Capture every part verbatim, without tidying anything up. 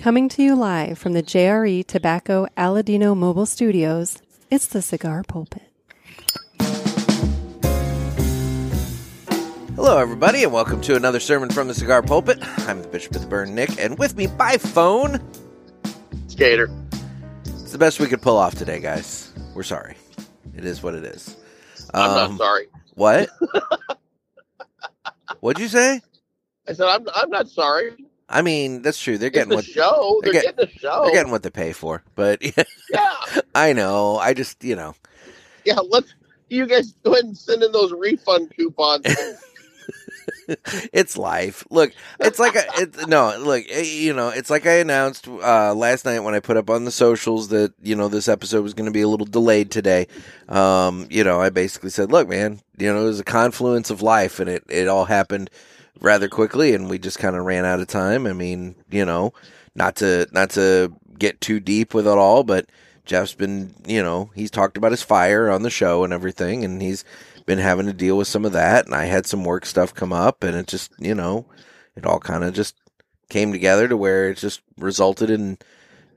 Coming to you live from the J R E Tobacco Aladino Mobile Studios, it's the Cigar Pulpit. Hello, everybody, and welcome to another sermon from the Cigar Pulpit. I'm the Bishop of the Burn, Nick, and with me by phone... It's Gator. It's the best we could pull off today, guys. We're sorry. It is what it is. Um, I'm not sorry. What? What'd you say? I said, I'm I'm not sorry. I mean, that's true. They're it's getting the what show. They're, they're getting, getting the show. They're getting what they pay for. But yeah, yeah. I know. I just, you know. Yeah, let's, you guys go ahead and send in those refund coupons. It's life. Look, it's like a, it, no, look, it, you know, it's like I announced uh, last night when I put up on the socials that, you know, this episode was going to be a little delayed today. Um, you know, I basically said, look, man, you know, it was a confluence of life, and it, it all happened rather quickly, and we just kind of ran out of time. I mean, you know, not to not to get too deep with it all, but Jeff's been, you know, he's talked about his fire on the show and everything, and he's been having to deal with some of that, and I had some work stuff come up, and it just, you know, it all kind of just came together to where it just resulted in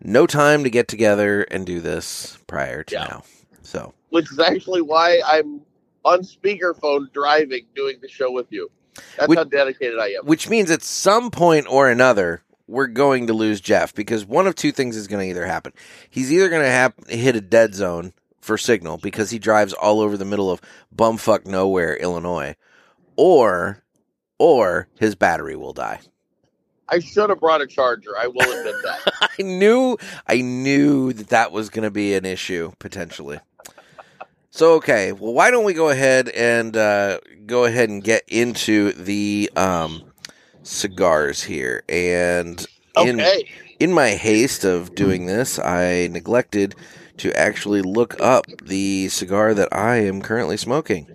no time to get together and do this prior to yeah. now. So, which is actually why I'm on speakerphone driving doing the show with you. That's which, how dedicated I am. Which means at some point or another, we're going to lose Jeff, because one of two things is going to either happen. He's either going to hap- hit a dead zone for signal because he drives all over the middle of bumfuck nowhere, Illinois, or or his battery will die. I should have brought a charger. I will admit that. I knew I knew that that was going to be an issue potentially. So, okay, well, why don't we go ahead and uh, go ahead and get into the um, cigars here? And okay. in, in my haste of doing this, I neglected to actually look up the cigar that I am currently smoking,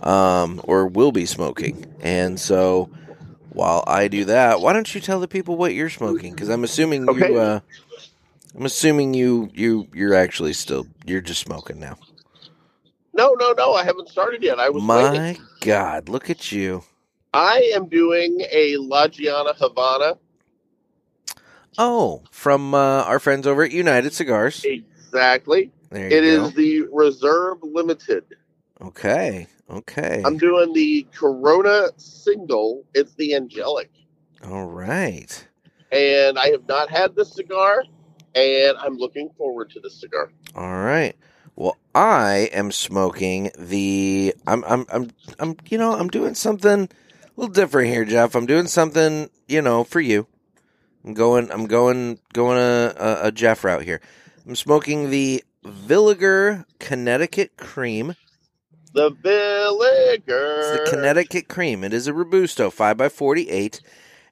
um, or will be smoking. And so, while I do that, why don't you tell the people what you're smoking? Because I'm assuming okay. you, uh, I'm assuming you, you, you're actually still, you're just smoking now. No, no, no, I haven't started yet. I was My waiting. God, look at you. I am doing a La Gianna Havana. Oh, from uh, our friends over at United Cigars. Exactly. There you it go. Is the Reserve Limited. Okay, okay. I'm doing the Corona Single. It's the Angelic. All right. And I have not had this cigar, and I'm looking forward to this cigar. All right. Well, I am smoking the I'm I'm I'm I'm you know, I'm doing something a little different here, Jeff. I'm doing something, you know, for you. I'm going I'm going going a, a, a Jeff route here. I'm smoking the Villiger Connecticut Kreme. The Villiger. It's the Connecticut Kreme. It is a Robusto five by forty-eight.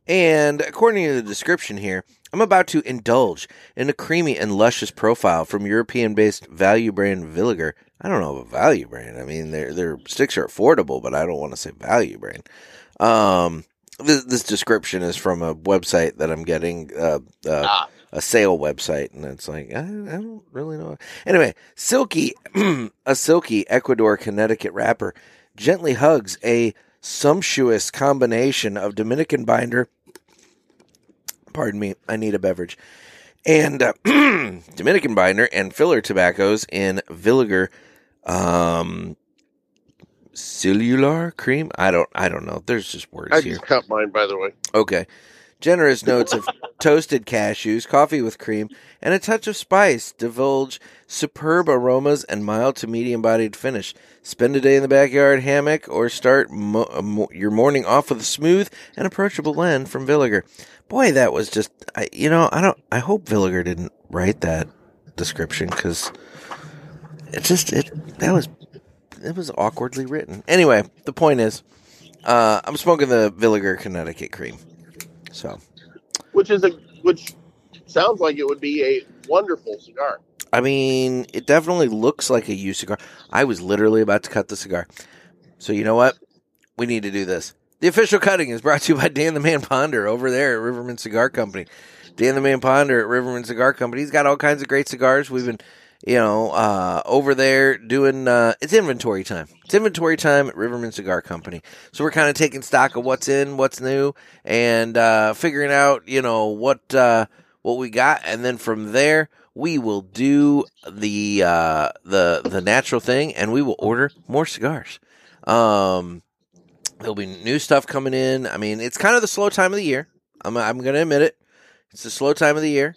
And according to the description here, I'm about to indulge in a creamy and luscious profile from European-based value brand Villiger. I don't know about value brand. I mean, their their sticks are affordable, but I don't want to say value brand. Um, this, this description is from a website that I'm getting, uh, uh, ah. a sale website, and it's like, I, I don't really know. Anyway, silky a silky Ecuador, Connecticut wrapper gently hugs a sumptuous combination of Dominican binder, pardon me, I need a beverage, and uh, Dominican binder and filler tobaccos in Villiger um, Cellular Cream. I don't, I don't know. There's just words I here. I just cut mine, by the way. Okay. Generous notes of toasted cashews, coffee with cream, and a touch of spice divulge superb aromas and mild to medium-bodied finish. Spend a day in the backyard hammock or start mo- mo- your morning off with a smooth and approachable blend from Villiger. Boy, that was just, I, you know, I don't, I hope Villiger didn't write that description, because it just, it, that was, it was awkwardly written. Anyway, the point is, uh, I'm smoking the Villiger Connecticut Kreme. So, which is a, which sounds like it would be a wonderful cigar. I mean, it definitely looks like a used cigar. I was literally about to cut the cigar. So you know what? We need to do this. The official cutting is brought to you by Dan the Man Ponder over there at Rivermen Cigar Company. Dan the Man Ponder at Rivermen Cigar Company. He's got all kinds of great cigars. We've been, you know, uh, over there doing, uh, it's inventory time. It's inventory time at Rivermen Cigar Company. So we're kind of taking stock of what's in, what's new, and uh, figuring out, you know, what uh, what we got, and then from there we will do the uh, the the natural thing, and we will order more cigars. Um, there'll be new stuff coming in. I mean, it's kind of the slow time of the year. I'm I'm going to admit it. It's the slow time of the year,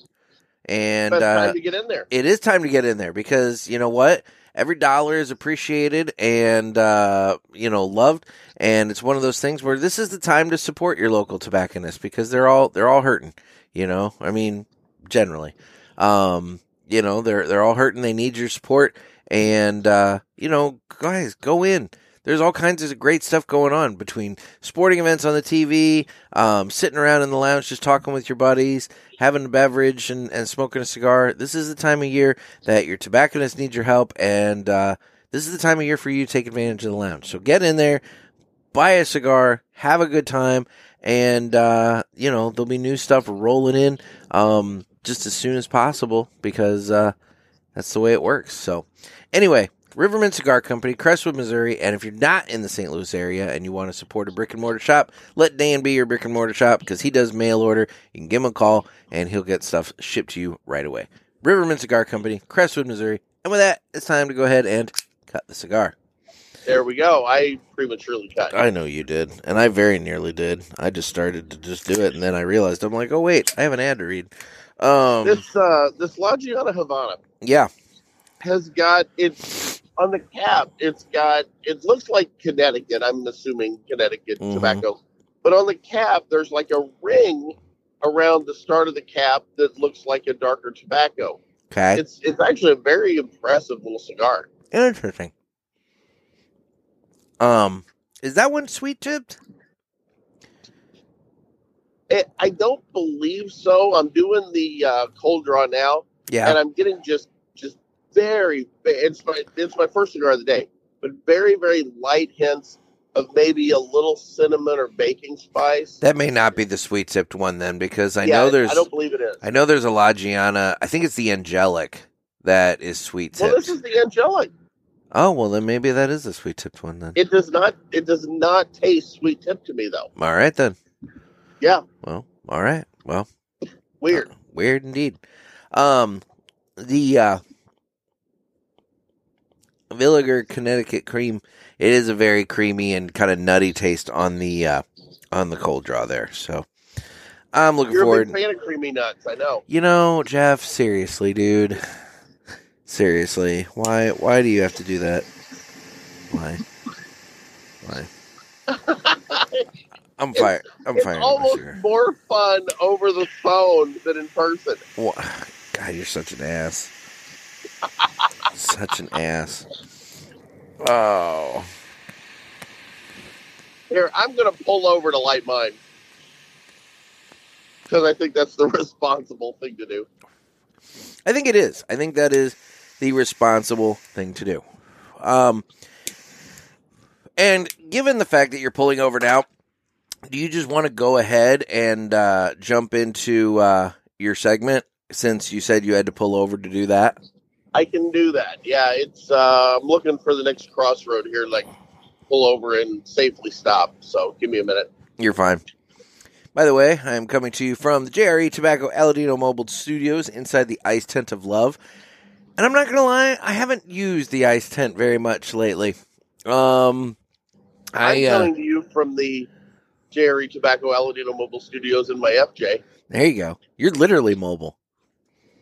and it's time uh, to get in there. It is time to get in there because you know what? Every dollar is appreciated and, uh, you know, loved. And it's one of those things where this is the time to support your local tobacconist because they're all, they're all hurting, you know, I mean, generally, um, you know, they're, they're all hurting. They need your support and, uh, you know, guys, go in. There's all kinds of great stuff going on between sporting events on the T V, um, sitting around in the lounge just talking with your buddies, having a beverage and, and smoking a cigar. This is the time of year that your tobacconist needs your help, and uh, this is the time of year for you to take advantage of the lounge. So get in there, buy a cigar, have a good time, and, uh, you know, there'll be new stuff rolling in um, just as soon as possible because uh, that's the way it works. So anyway. Rivermen Cigar Company, Crestwood, Missouri, and if you're not in the Saint Louis area and you want to support a brick-and-mortar shop, let Dan be your brick-and-mortar shop because he does mail order. You can give him a call, and he'll get stuff shipped to you right away. Rivermen Cigar Company, Crestwood, Missouri. And with that, it's time to go ahead and cut the cigar. There we go. I prematurely cut. I know you did, and I very nearly did. I just started to just do it, and then I realized, I'm like, oh, wait, I have an ad to read. Um, this, uh, this La Gianna Havana. Yeah. Has got its... On the cap, it's got, it looks like Connecticut, I'm assuming Connecticut mm-hmm. tobacco, but on the cap, there's like a ring around the start of the cap that looks like a darker tobacco. Okay. It's it's actually a very impressive little cigar. Interesting. Um, is that one sweet tipped? It, I don't believe so. I'm doing the uh, cold draw now. Yeah. And I'm getting just Very, it's my it's my first cigar of the day, but very, very light hints of maybe a little cinnamon or baking spice. That may not be the sweet tipped one then, because I yeah, know there's. I don't believe it is. I know there's a La Gianna. I think it's the Angelic that is sweet tipped. Well, this is the Angelic. Oh well, then maybe that is the sweet tipped one then. It does not. It does not taste sweet tipped to me though. All right then. Yeah. Well. All right. Well. Weird. Uh, weird indeed. Um, the. Uh, Villiger Connecticut Kreme. It is a very creamy and kind of nutty taste on the uh, on the cold draw there. So I'm looking You're forward. You're a big fan of creamy nuts, I know. You know, Jeff. Seriously, dude. Seriously, why why do you have to do that? Why? Why? I'm fired. I'm it's fired. It's almost sure. more fun over the phone than in person. Well, God, you're such an ass. Such an ass. Oh. Here, I'm going to pull over to light mine. Because I think that's the responsible thing to do. I think it is. I think that is the responsible thing to do. Um, and given the fact that you're pulling over now, do you just want to go ahead and uh, jump into uh, your segment since you said you had to pull over to do that? I can do that. Yeah, it's. Uh, I'm looking for the next crossroad here, like pull over and safely stop. So give me a minute. You're fine. By the way, I am coming to you from the J R E Tobacco Aladino Mobile Studios inside the ice tent of love. And I'm not going to lie, I haven't used the ice tent very much lately. Um, I, I'm telling uh, you from the J R E Tobacco Aladino Mobile Studios in my F J. There you go. You're literally mobile.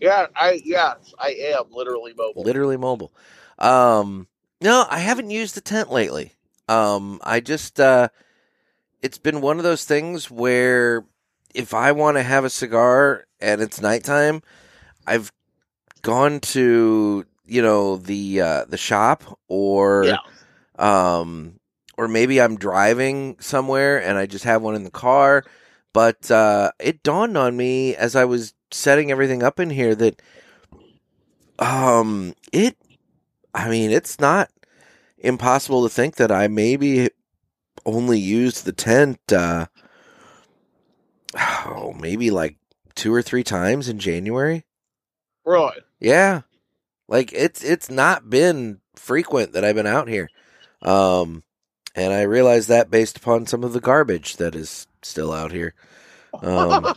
Yeah, I yes, I am literally mobile. Literally mobile. Um, no, I haven't used the tent lately. Um, I just uh, it's been one of those things where if I want to have a cigar and it's nighttime, I've gone to you know the uh, the shop or yeah. um, or maybe I'm driving somewhere and I just have one in the car. But uh, it dawned on me as I was setting everything up in here that um it I mean it's not impossible to think that I maybe only used the tent uh oh maybe like two or three times in January. Right. Yeah. Like it's it's not been frequent that I've been out here. Um and I realized that based upon some of the garbage that is still out here. Um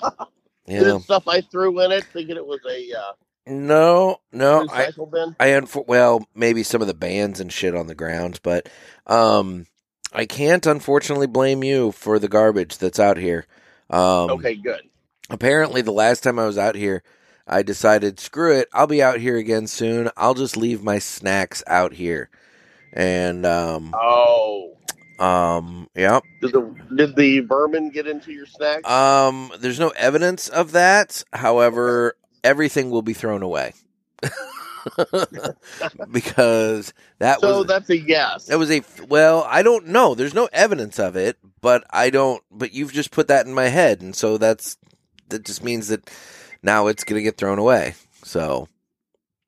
Yeah. Stuff I threw in it, thinking it was a uh, no, no. I, bin? I unfor- well, maybe some of the bands and shit on the ground, but um, I can't unfortunately blame you for the garbage that's out here. Um, okay, good. Apparently, the last time I was out here, I decided, screw it, I'll be out here again soon. I'll just leave my snacks out here, and um, oh. Um, yeah. Did the, did the vermin get into your snacks? Um, there's no evidence of that. However, everything will be thrown away. Because that so was... So that's a yes. That was a... Well, I don't know. There's no evidence of it, but I don't... But you've just put that in my head, and so that's... That just means that now it's going to get thrown away, so...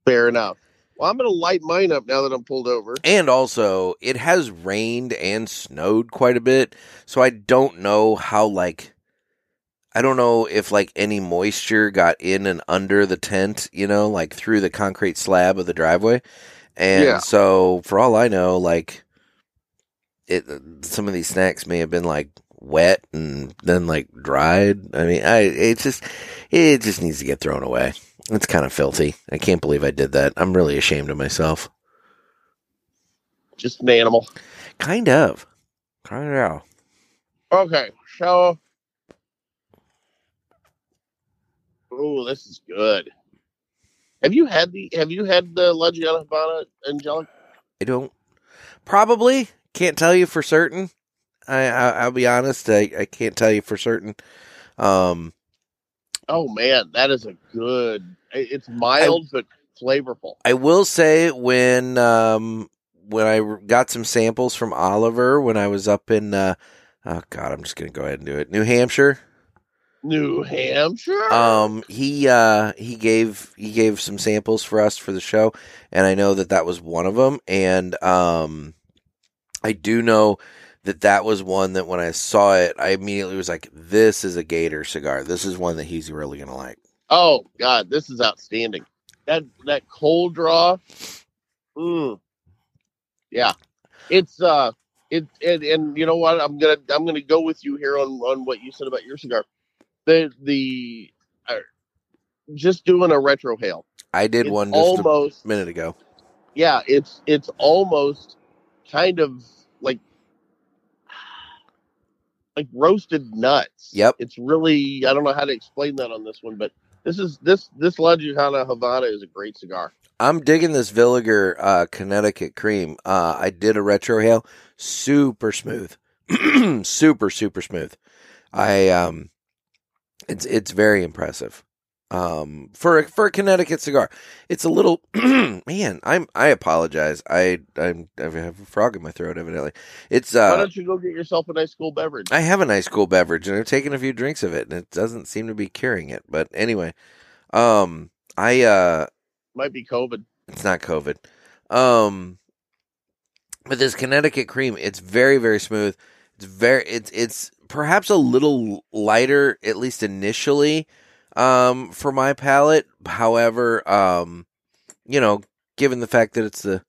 Fair enough. Well, I'm going to light mine up now that I'm pulled over. And also, it has rained and snowed quite a bit, so I don't know how, like, I don't know if, like, any moisture got in and under the tent, you know, like, through the concrete slab of the driveway. And yeah. So, for all I know, like, it some of these snacks may have been, like, wet and then, like, dried. I mean, I it's just, it just needs to get thrown away. It's kind of filthy. I can't believe I did that. I'm really ashamed of myself. Just an animal. Kind of. Kind of. Okay, so. Oh, this is good. Have you had the Have you had the La Gianna Havana Angelic? I don't. Probably. Can't tell you for certain. I, I I'll be honest. I, I can't tell you for certain. Um. Oh, man, that is a good... It's mild, I, but flavorful. I will say when um, when I got some samples from Oliver when I was up in... Uh, oh, God, I'm just going to go ahead and do it. New Hampshire. New Hampshire? Um, he uh, he gave he gave some samples for us for the show, and I know that that was one of them. And um, I do know... that that was one that when I saw it, I immediately was like, this is a Gator cigar. This is one that he's really going to like. Oh, God, this is outstanding. That that cold draw. Mm, yeah. It's, uh, it, and, and you know what? I'm going to, I'm going to go with you here on, on what you said about your cigar. The, the, uh, just doing a retrohale. I did it's one just almost, a minute ago. Yeah. It's, it's almost kind of like, like roasted nuts. Yep. It's really, I don't know how to explain that on this one, but this is, this, this La Gianna Havana is a great cigar. I'm digging this Villiger, uh, Connecticut Kreme. Uh, I did a retrohale. Super smooth. super, super smooth. I, um, it's, it's very impressive. Um, for a, for a Connecticut cigar, it's a little, man, I'm, I apologize. I, I'm, I have a frog in my throat, evidently. It's, uh, why don't you go get yourself a nice cool beverage? I have a nice cool beverage and I've taken a few drinks of it and it doesn't seem to be curing it. But anyway, um, I, uh, might be COVID. It's not COVID. Um, but this Connecticut Kreme, it's very, very smooth. It's very, it's, it's perhaps a little lighter, at least initially. Um, for my palate, however, um, you know, given the fact that it's the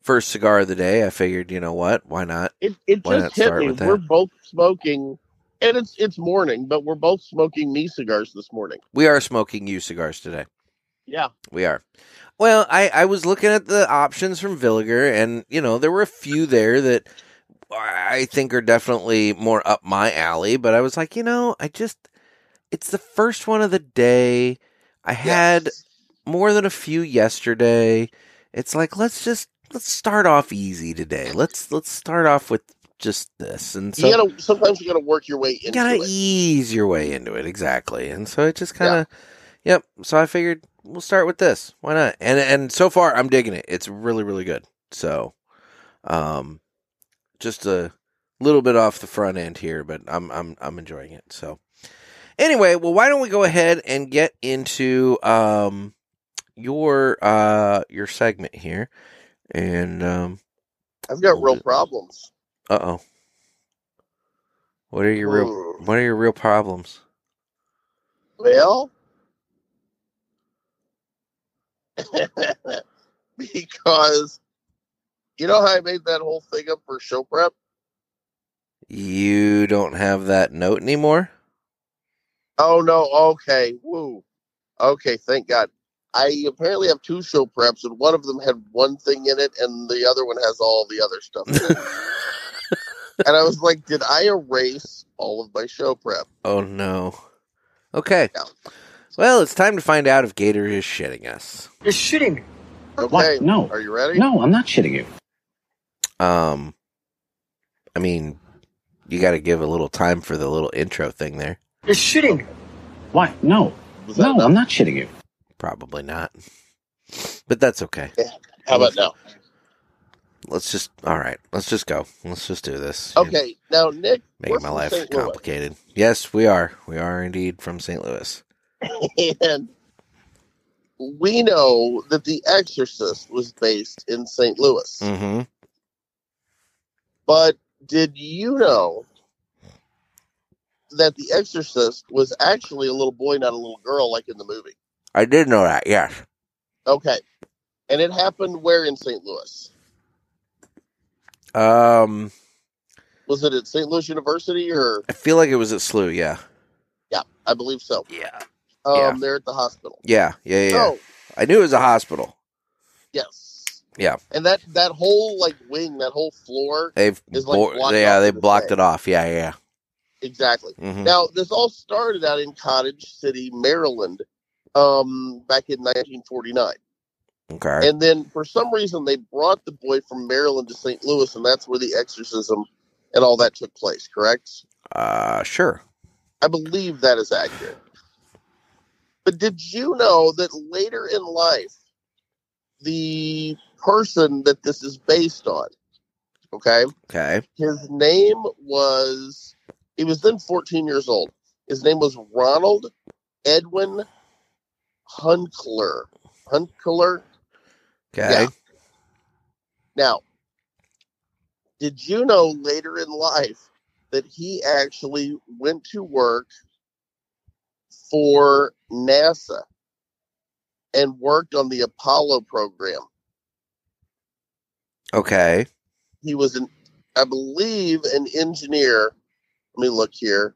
first cigar of the day, I figured, you know what, why not? It it why just hit me. We're both smoking, and it's it's morning, but we're both smoking me cigars this morning. We are smoking you cigars today. Yeah, we are. Well, I I was looking at the options from Villiger, and you know, there were a few there that I think are definitely more up my alley. But I was like, you know, I just. It's the first one of the day. I had yes. more than a few yesterday. It's like, let's just, let's start off easy today. Let's, let's start off with just this. And so you gotta, sometimes you got to work your way into it. You got to ease your way into it. Exactly. And so it just kind of, yeah. yep. So I figured we'll start with this. Why not? And, and so far I'm digging it. It's really, really good. So, um, just a little bit off the front end here, but I'm, I'm, I'm enjoying it. So. Anyway, well, why don't we go ahead and get into um, your uh, your segment here? And um, I've got real bit. problems. Uh oh. What are your real mm. What are your real problems? Well, because you know how I made that whole thing up for show prep. You don't have that note anymore? Oh, no. Okay. Woo. Okay. Thank God. I apparently have two show preps, and one of them had one thing in it, and the other one has all the other stuff in it. And I was like, did I erase all of my show prep? Oh, no. Okay. Yeah. Well, it's time to find out if Gator is shitting us. You're shitting me. Okay. What? No. Are you ready? No, I'm not shitting you. Um, I mean, you got to give a little time for the little intro thing there. You're shitting me. Why? No. No, enough? I'm not shitting you. Probably not. But that's okay. Yeah. How about now? Let's just, all right, let's just go. Let's just do this. Okay. Now, Nick, making my life complicated. Yes, we are. We are indeed from Saint Louis. And we know that The Exorcist was based in Saint Louis. Mm-hmm. But did you know that The Exorcist was actually a little boy, not a little girl, like in the movie? I did know that, yes. Okay. And it happened where in Saint Louis? Um, was it at Saint Louis University or? I feel like it was at S L U, yeah. Yeah, I believe so. Yeah. Um, yeah. They're at the hospital. Yeah, yeah, yeah. yeah. Oh. I knew it was a hospital. Yes. Yeah. And that, that whole, like, wing, that whole floor They've is, like, bo- blocked Yeah, they blocked day. it off. Yeah, yeah. Exactly. Mm-hmm. Now, this all started out in Cottage City, Maryland. Um, back in nineteen forty-nine. Okay. And then for some reason they brought the boy from Maryland to Saint Louis, and that's where the exorcism and all that took place, correct? Uh, sure. I believe that is accurate. But did you know that later in life, the person that this is based on, okay? Okay. His name was, he was then fourteen years old. His name was Ronald Edwin Hunkeler. Hunkeler? Okay. Yeah. Now, did you know later in life that he actually went to work for NASA and worked on the Apollo program? Okay. He was, an, I believe, an engineer. Let me look here.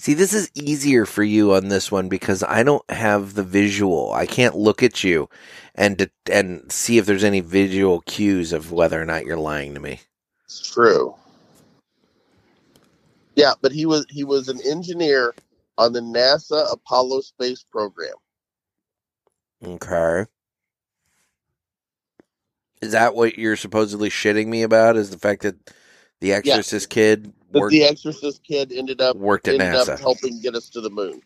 See, this is easier for you on this one because I don't have the visual. I can't look at you and to, and see if there's any visual cues of whether or not you're lying to me. It's true. Yeah, but he was he was an engineer on the NASA Apollo space program. Okay. Is that what you're supposedly shitting me about? Is the fact that the Exorcist yeah. kid... That worked, the Exorcist kid ended up worked at ended NASA. Up helping get us to the moon,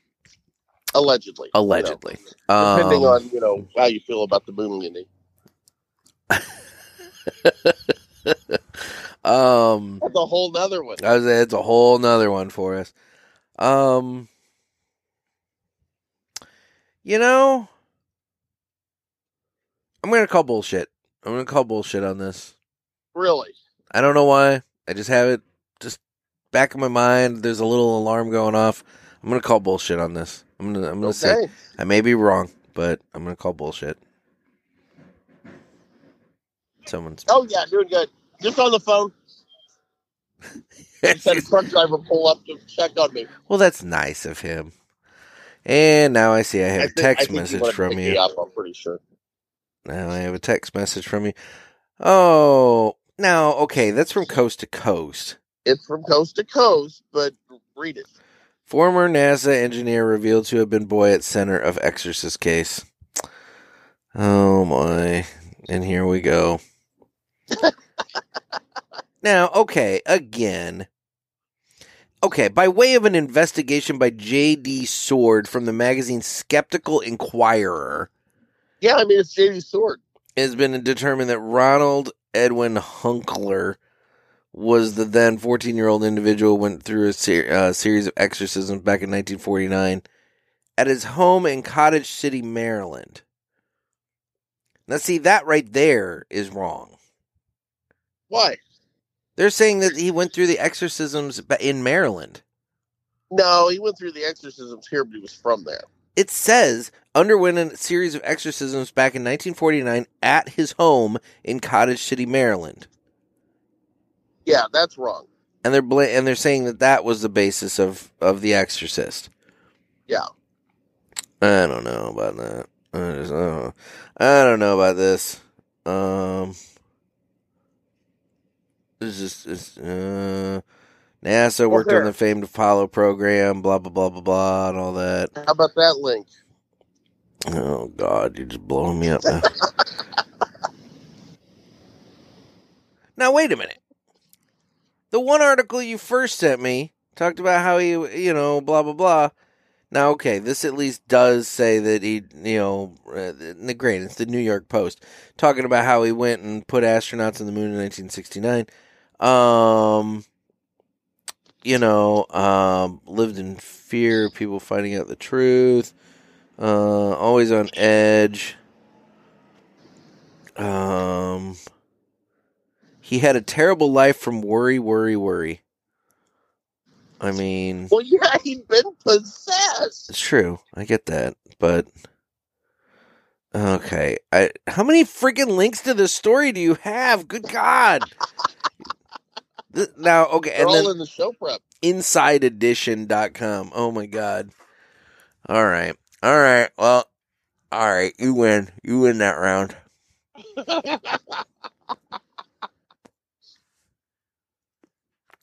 allegedly. Allegedly, you know, um, depending on you know how you feel about the moon landing. um, that's a whole nother one. I was it's a whole nother one for us. Um, you know, I'm gonna call bullshit. I'm gonna call bullshit on this. Really? I don't know why. I just have it. Back of my mind, there's a little alarm going off. I'm gonna call bullshit on this. I'm gonna, I'm gonna okay. say I may be wrong, but I'm gonna call bullshit. Someone's. Oh yeah, doing good. Just on the phone. Just had a truck driver pull up to check on me. Well, that's nice of him. And now I see I have I a text think, message you from you. Up, I'm pretty sure. Now I have a text message from you. Oh, now okay, that's from coast to coast. It's from coast to coast, but read it. Former NASA engineer revealed to have been boy at center of exorcist case. Oh, my. And here we go. Now, okay, again. Okay, by way of an investigation by J D. Sword from the magazine Skeptical Inquirer. Yeah, I mean, it's J D. Sword. It's been determined that Ronald Edwin Hunkeler was the then fourteen-year-old individual went through a ser- uh, series of exorcisms back in nineteen forty-nine at his home in Cottage City, Maryland. Now, see, that right there is wrong. Why? They're saying that he went through the exorcisms in Maryland. No, he went through the exorcisms here, but he was from there. It says, underwent a series of exorcisms back in nineteen forty-nine at his home in Cottage City, Maryland. Yeah, that's wrong. and they're bla- and they're saying that that was the basis of, of The Exorcist. Yeah. I don't know about that. I, just, I, don't, know. I don't know about this. Um, this is it's, uh, NASA worked well, on the famed Apollo program, blah, blah, blah, blah, blah, and all that. How about that link? Oh, God, you're just blowing me up now. Now, wait a minute. The one article you first sent me talked about how he, you know, blah, blah, blah. Now, okay, this at least does say that he, you know, uh, great, it's the New York Post, talking about how he went and put astronauts on the moon in nineteen sixty-nine. Um, you know, um, lived in fear of people finding out the truth. Uh, always on edge. Um, he had a terrible life from worry, worry, worry. I mean... Well, yeah, he'd been possessed. It's true. I get that. But, okay. I how many freaking links to this story do you have? Good God. This, now, okay. They're and all then, in the show prep. inside edition dot com. Oh, my God. All right. All right. Well, all right. You win. You win that round.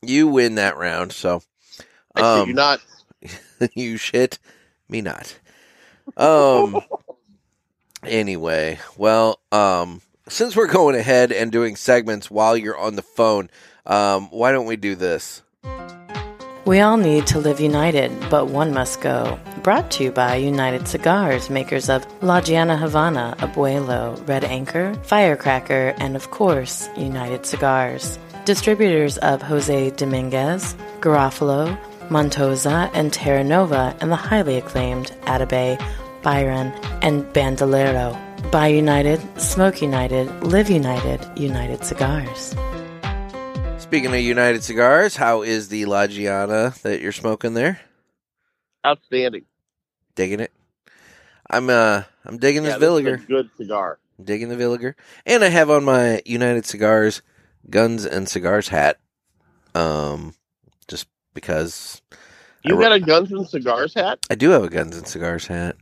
You win that round, so... Um, you not. You shit me not. Um. Anyway, well, um, since we're going ahead and doing segments while you're on the phone, um, why don't we do this? We all need to live united, but one must go. Brought to you by United Cigars, makers of La Gianna Havana, Abuelo, Red Anchor, Firecracker, and of course, United Cigars. Distributors of Jose Dominguez, Garofalo, Montosa, and Terra Nova, and the highly acclaimed Atabay, Byron, and Bandolero. Buy United, Smoke United, Live United, United Cigars. Speaking of United Cigars, how is the La Giana that you're smoking there? Outstanding. Digging it. I'm uh, I'm digging yeah, this Villiger. Good cigar. I'm digging the Villiger, and I have on my United Cigars Guns and Cigars hat. Um. Because you re- got a Guns and Cigars hat? I do have a Guns and Cigars hat.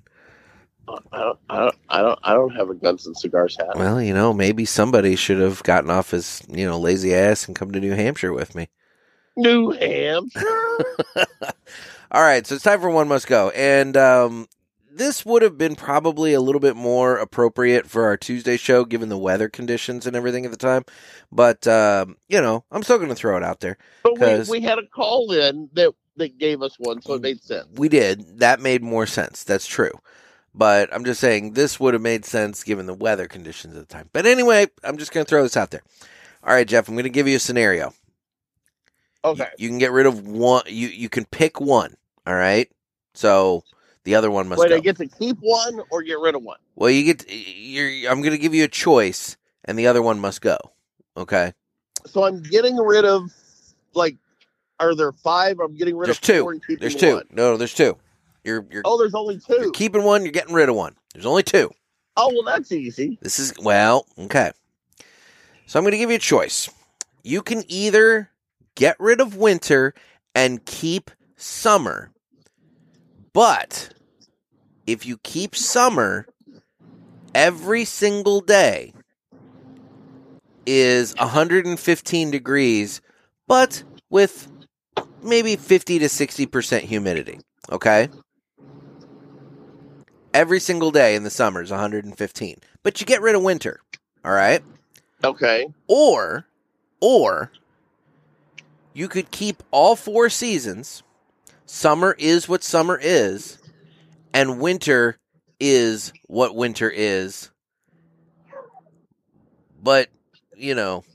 Uh, I don't. I don't. I don't. I don't have a Guns and Cigars hat. Well, you know, maybe somebody should have gotten off his, you know, lazy ass and come to New Hampshire with me. New Hampshire. All right, so it's time for One Must Go, and um, this would have been probably a little bit more appropriate for our Tuesday show, given the weather conditions and everything at the time. But um, you know, I'm still going to throw it out there. But we, we had a call in that, that gave us one, so it made sense. We did. That made more sense. That's true. But I'm just saying this would have made sense given the weather conditions at the time. But anyway, I'm just going to throw this out there. All right, Jeff, I'm going to give you a scenario. Okay. You, you can get rid of one. You, you can pick one. All right. So the other one must Wait, go. Wait, I get to keep one or get rid of one? Well, you get. To, you're, I'm going to give you a choice, and the other one must go. Okay. So I'm getting rid of. Like, are there five? I'm getting rid there's of two. Four and keeping there's two. One. No, there's two. You're, you're. Oh, there's only two. You're keeping one. You're getting rid of one. There's only two. Oh well, that's easy. This is well okay. So I'm going to give you a choice. You can either get rid of winter and keep summer, but if you keep summer, every single day is one hundred fifteen degrees. But with maybe fifty to sixty percent humidity, okay? Every single day in the summer is one hundred fifteen. But you get rid of winter, all right? Okay. Or, or, you could keep all four seasons. Summer is what summer is, and winter is what winter is. But, you know...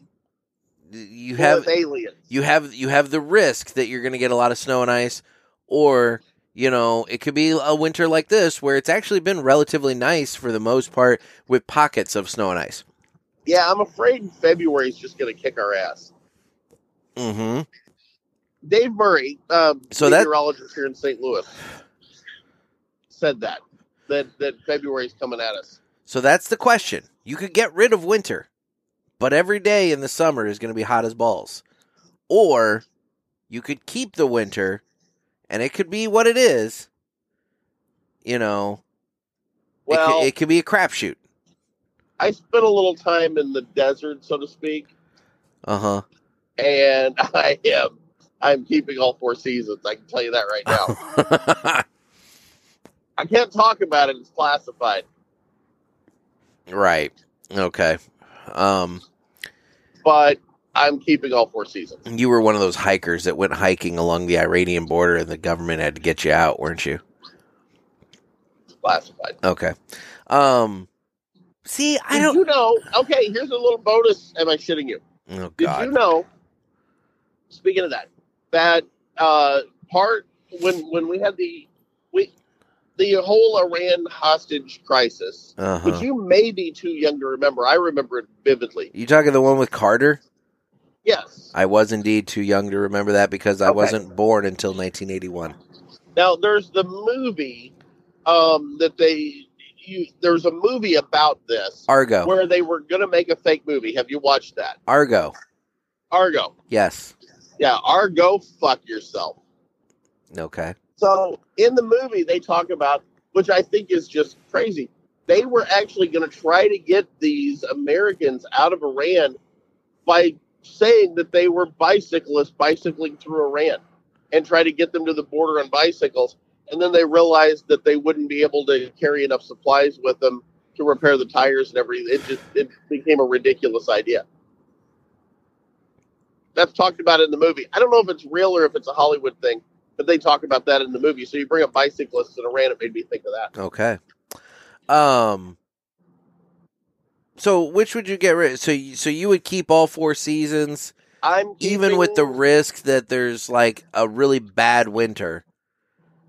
You have aliens. You have you have the risk that you're going to get a lot of snow and ice, or you know it could be a winter like this where it's actually been relatively nice for the most part with pockets of snow and ice. Yeah, I'm afraid February is just going to kick our ass. Mm-hmm. Dave Murray, um, so meteorologist that... here in Saint Louis, said that that that February is coming at us. So that's the question. You could get rid of winter. But every day in the summer is going to be hot as balls. Or You could keep the winter, and it could be what it is. You know, well, it, could, it could be a crapshoot. I spent a little time in the desert, so to speak. Uh-huh. And I am. I'm keeping all four seasons. I can tell you that right now. I can't talk about it. It's classified. Right. Okay. Um, but I'm keeping all four seasons. You were one of those hikers that went hiking along the Iranian border and the government had to get you out, weren't you? It's classified. Okay. Um, see, I Did don't... you know... Okay, here's a little bonus. Am I shitting you? Oh, God. Did you know, speaking of that, that uh, part when when we had the... we. The whole Iran hostage crisis, uh-huh. which you may be too young to remember. I remember it vividly. You talking the one with Carter? Yes. I was indeed too young to remember that because I okay. wasn't born until nineteen eighty-one. Now, there's the movie um, that they... You, there's a movie about this. Argo. Where they were going to make a fake movie. Have you watched that? Argo. Argo. Yes. Yeah, Argo, fuck yourself. Okay. So in the movie, they talk about, which I think is just crazy. They were actually going to try to get these Americans out of Iran by saying that they were bicyclists bicycling through Iran and try to get them to the border on bicycles. And then they realized that they wouldn't be able to carry enough supplies with them to repair the tires and everything. It just it became a ridiculous idea. That's talked about in the movie. I don't know if it's real or if it's a Hollywood thing. But they talk about that in the movie. So you bring up bicyclists in Iran, it made me think of that. Okay. Um. So which would you get rid of? So you, so you would keep all four seasons? I'm keeping... Even with the risk that there's like a really bad winter?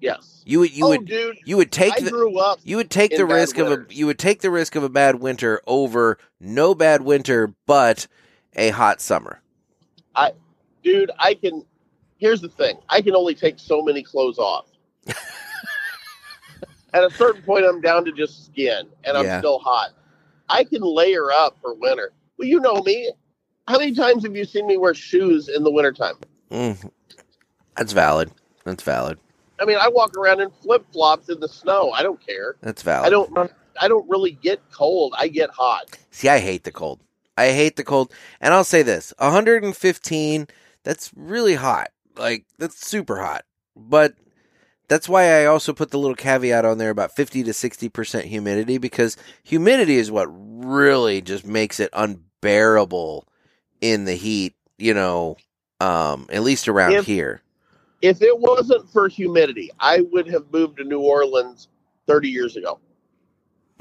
Yes. You would you oh, would dude, you would take I the grew up you would take the risk of a you would take the risk of a bad winter over no bad winter but a hot summer. I dude, I can Here's the thing. I can only take so many clothes off. At a certain point, I'm down to just skin, and I'm yeah. still hot. I can layer up for winter. Well, you know me. How many times have you seen me wear shoes in the wintertime? Mm. That's valid. That's valid. I mean, I walk around in flip-flops in the snow. I don't care. That's valid. I don't I don't really get cold. I get hot. See, I hate the cold. I hate the cold. And I'll say this. one hundred fifteen, that's really hot. Like, that's super hot. But that's why I also put the little caveat on there about fifty to sixty percent humidity, because humidity is what really just makes it unbearable in the heat, you know, um, at least around if, here. If it wasn't for humidity, I would have moved to New Orleans thirty years ago.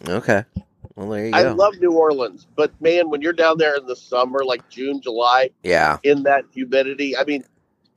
Okay. Well, there you I go. love New Orleans, but man, when you're down there in the summer, like June, July, yeah, in that humidity, I mean,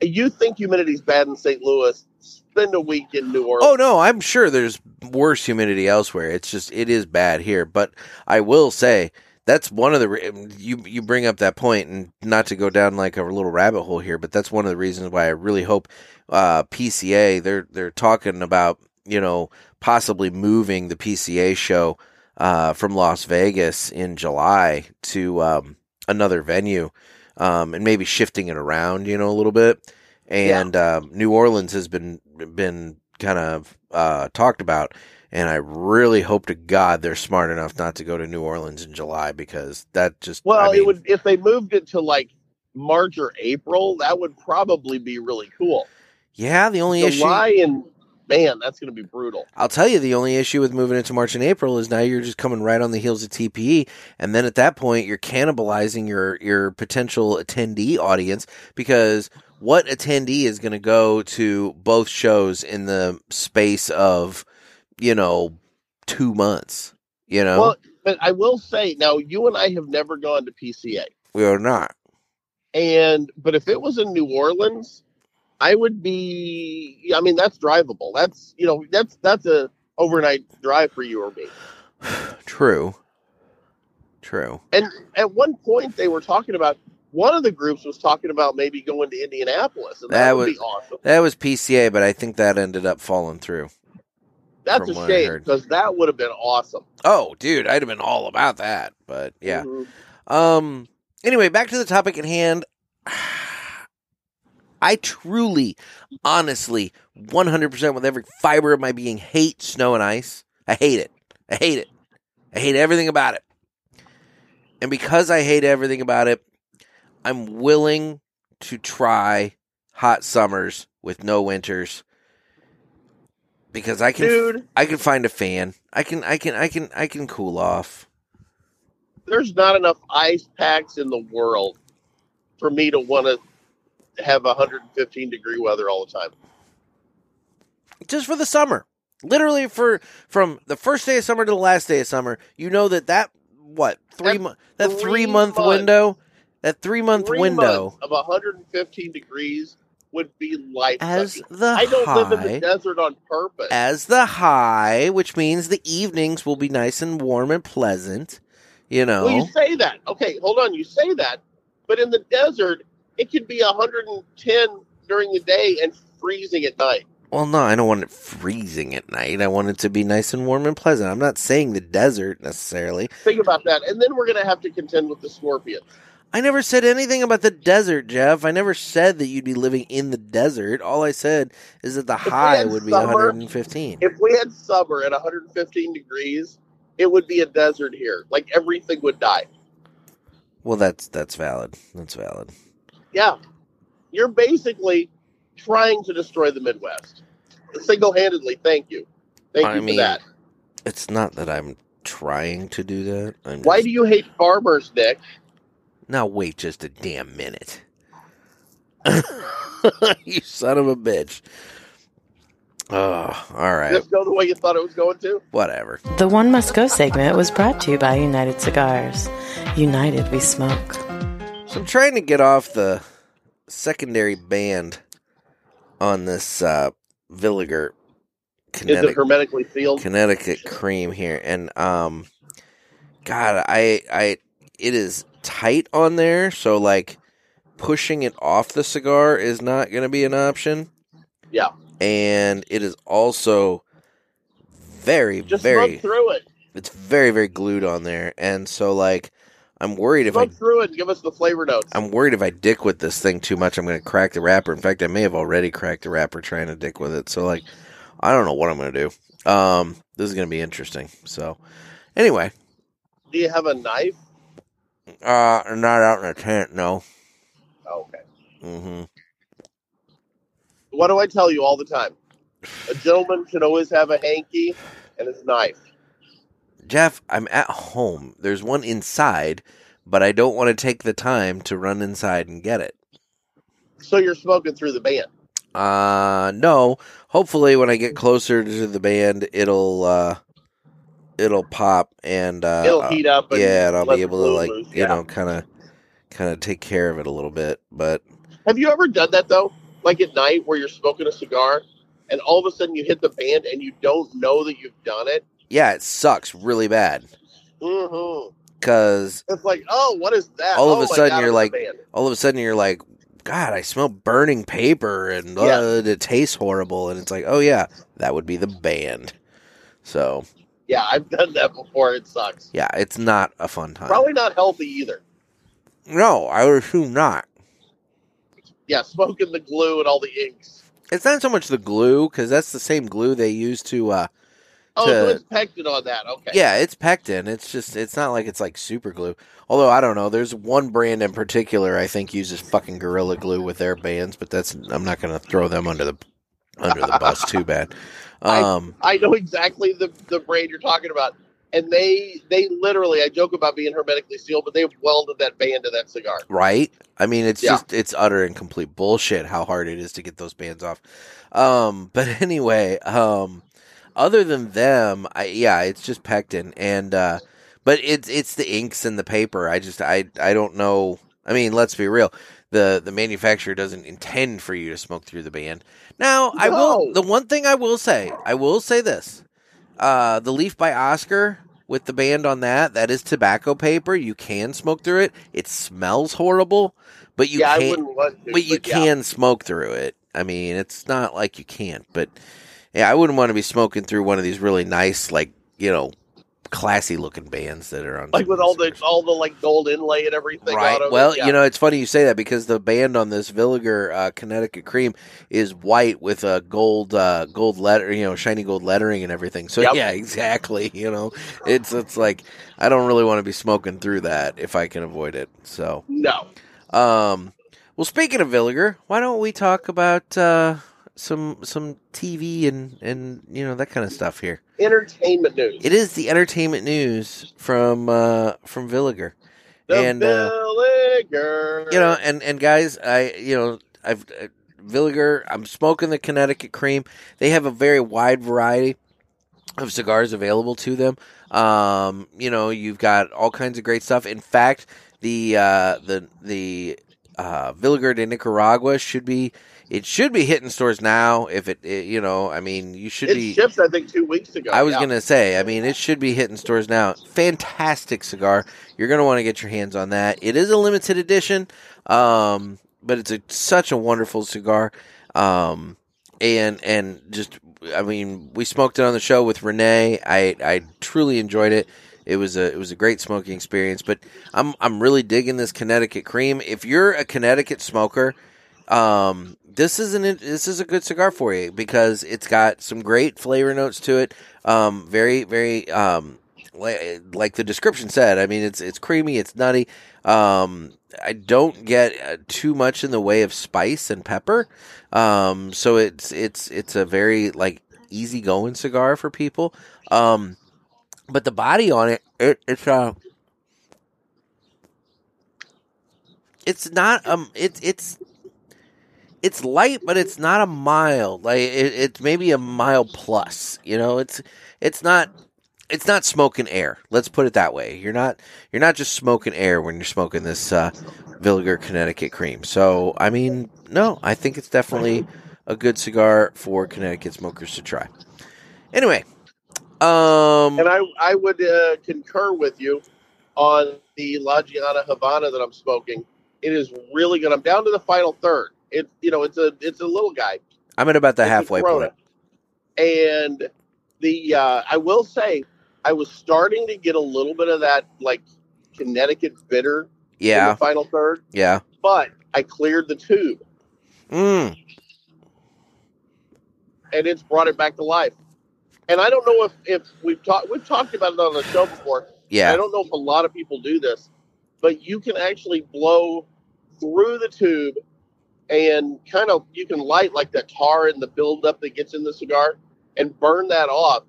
you think humidity's bad in Saint Louis, spend a week in New Orleans. Oh, no, I'm sure there's worse humidity elsewhere. It's just, it is bad here. But I will say, that's one of the, re- you, you bring up that point, and not to go down like a little rabbit hole here, but that's one of the reasons why I really hope uh, P C A, they're, they're talking about, you know, possibly moving the P C A show uh, from Las Vegas in July to um, another venue. Um, and maybe shifting it around, you know, a little bit. And yeah. um, New Orleans has been been kind of uh, talked about, and I really hope to God they're smart enough not to go to New Orleans in July, because that just well, I mean, it would if they moved it to like March or April, that would probably be really cool. Yeah, the only July issue, and man, that's going to be brutal. I'll tell you, the only issue with moving into March and April is now you're just coming right on the heels of T P E, and then at that point you're cannibalizing your, your potential attendee audience, because what attendee is going to go to both shows in the space of, you know, two months, you know? Well, but I will say, now, you and I have never gone to P C A. We are not. And, but if it was in New Orleans... I would be, I mean, that's drivable. That's, you know, that's, that's a overnight drive for you or me. True. True. And at one point they were talking about, one of the groups was talking about maybe going to Indianapolis. And that, that would was, be awesome. That was P C A, but I think that ended up falling through. That's a shame, because that would have been awesome. Oh, dude, I'd have been all about that, but yeah. Mm-hmm. Um. Anyway, back to the topic at hand. I truly, honestly, one hundred percent with every fiber of my being hate snow and ice. I hate it. I hate it. I hate everything about it. And because I hate everything about it, I'm willing to try hot summers with no winters because I can Dude, I can find a fan. I can I can I can I can cool off. There's not enough ice packs in the world for me to want to have one hundred fifteen degree weather all the time. Just for the summer. Literally for from the first day of summer to the last day of summer, you know that that what three month that three, three month months, window that three month three window of one hundred fifteen degrees would be life. As the I don't high, live in the desert on purpose. As the high, which means the evenings will be nice and warm and pleasant. You know. Well, you say that. Okay, hold on. You say that, but in the desert, it could be one hundred ten during the day and freezing at night. Well, no, I don't want it freezing at night. I want it to be nice and warm and pleasant. I'm not saying the desert necessarily. Think about that. And then we're going to have to contend with the scorpion. I never said anything about the desert, Jeff. I never said that you'd be living in the desert. All I said is that the if high would summer, be one hundred fifteen. If we had summer at one hundred fifteen degrees, it would be a desert here. Like everything would die. Well, that's that's valid. That's valid. Yeah. You're basically trying to destroy the Midwest single-handedly. Thank you. Thank I you mean, for that. It's not that I'm trying to do that. I'm Why just... do you hate farmers, Nick? Now wait just a damn minute. You son of a bitch. Oh, all right. Just go the way you thought it was going to? Whatever. The One Must Go segment was brought to you by United Cigars. United, we smoke. So I'm trying to get off the secondary band on this uh, Villiger Connecticut, is it hermetically sealed? Connecticut Kreme here, and um, God, I, I, it is tight on there, so like pushing it off the cigar is not going to be an option. Yeah, and it is also very, Just very run through it. It's very, very glued on there, and so like I'm worried if I through it and give us the flavor notes. I'm worried if I dick with this thing too much, I'm going to crack the wrapper. In fact, I may have already cracked the wrapper trying to dick with it. So, like, I don't know what I'm going to do. Um, this is going to be interesting. So, anyway, do you have a knife? Uh, not out in a tent. No. Oh, okay. Mm-hmm. What do I tell you all the time? A gentleman should always have a hanky and his knife. Jeff, I'm at home. There's one inside, but I don't want to take the time to run inside and get it. So you're smoking through the band? Uh, no. Hopefully when I get closer to the band, it'll uh, it'll pop and uh, it'll heat up. And yeah, and I'll be able to like loose. you yeah. know kind of kind of take care of it a little bit. But have you ever done that though? Like at night where you're smoking a cigar and all of a sudden you hit the band and you don't know that you've done it. Yeah, it sucks really bad. Mm-hmm. Because it's like, oh, what is that? All of oh a sudden, God, you're like, all of a sudden, you're like, God, I smell burning paper, and yeah. uh, it tastes horrible. And it's like, oh yeah, that would be the band. So yeah, I've done that before. It sucks. Yeah, it's not a fun time. Probably not healthy either. No, I would assume not. Yeah, smoking the glue and all the inks. It's not so much the glue because that's the same glue they use to. Uh, To, oh, so it's pectin on that. Okay. Yeah, it's pectin. It's just, it's not like it's like super glue. Although, I don't know. There's one brand in particular I think uses fucking Gorilla Glue with their bands, but that's, I'm not going to throw them under the under the bus too bad. Um, I, I know exactly the, the brand you're talking about. And they, they literally, I joke about being hermetically sealed, but they've welded that band to that cigar. Right? I mean, it's yeah. just, it's utter and complete bullshit how hard it is to get those bands off. Um, but anyway, um, other than them, I, yeah, it's just pectin, and uh, but it's it's the inks and the paper. I just I I don't know. I mean, let's be real. the The manufacturer doesn't intend for you to smoke through the band. Now, I no. will. The one thing I will say, I will say this: uh, the Leaf by Oscar with the band on that, that is tobacco paper. You can smoke through it. It smells horrible, but you yeah, can, to, but you but yeah. can smoke through it. I mean, it's not like you can't, but. Yeah, I wouldn't want to be smoking through one of these really nice, like, you know, classy looking bands that are on, like, with all the all the like gold inlay and everything. Right. On well, yeah. You know, it's funny you say that because the band on this Villiger uh, Connecticut Kreme is white with a gold uh, gold letter, you know, shiny gold lettering and everything. So yep. yeah, exactly. You know, it's it's like I don't really want to be smoking through that if I can avoid it. So no. Um. Well, speaking of Villiger, why don't we talk about uh, some some T V and, and you know that kind of stuff here? Entertainment news. It is the entertainment news from uh, from Villiger. The and, Villiger. Uh, you know, and, and guys, I you know I've uh, Villiger. I'm smoking the Connecticut Kreme. They have a very wide variety of cigars available to them. Um, you know, you've got all kinds of great stuff. In fact, the uh, the the Uh, Villiger de Nicaragua should be, it should be hitting stores now. If it, it you know, I mean, you should it be. It shipped, I think, two weeks ago. I was yeah. going to say, I mean, it should be hitting stores now. Fantastic cigar. You're going to want to get your hands on that. It is a limited edition, um, but it's a, such a wonderful cigar. Um, and, and just, I mean, we smoked it on the show with Renee. I, I truly enjoyed it. It was a it was a great smoking experience, but I'm I'm really digging this Connecticut Kreme. If you're a Connecticut smoker, um, this is an this is a good cigar for you because it's got some great flavor notes to it. Um, very very um, like, like the description said. I mean, it's it's creamy, it's nutty. Um, I don't get too much in the way of spice and pepper, um, so it's it's it's a very like easy going cigar for people. Um, But the body on it, it it's uh, it's not um, it's it's it's light, but it's not a mild. Like it, it's maybe a mild plus. You know, it's it's not it's not smoking air. Let's put it that way. You're not you're not just smoking air when you're smoking this uh, Villiger Connecticut Kreme. So I mean, no, I think it's definitely a good cigar for Connecticut smokers to try. Anyway. Um, and I, I would uh, concur with you on the La Gianna Havana that I'm smoking. It is really good. I'm down to the final third. It you know it's a it's a little guy. I'm at about the it's halfway point. And the uh, I will say I was starting to get a little bit of that like Connecticut bitter. Yeah. In the final third. Yeah. But I cleared the tube. Mm. And it's brought it back to life. And I don't know if, if we've talked we've talked about it on the show before. Yeah. I don't know if a lot of people do this, but you can actually blow through the tube and kind of you can light like the tar and the buildup that gets in the cigar and burn that off.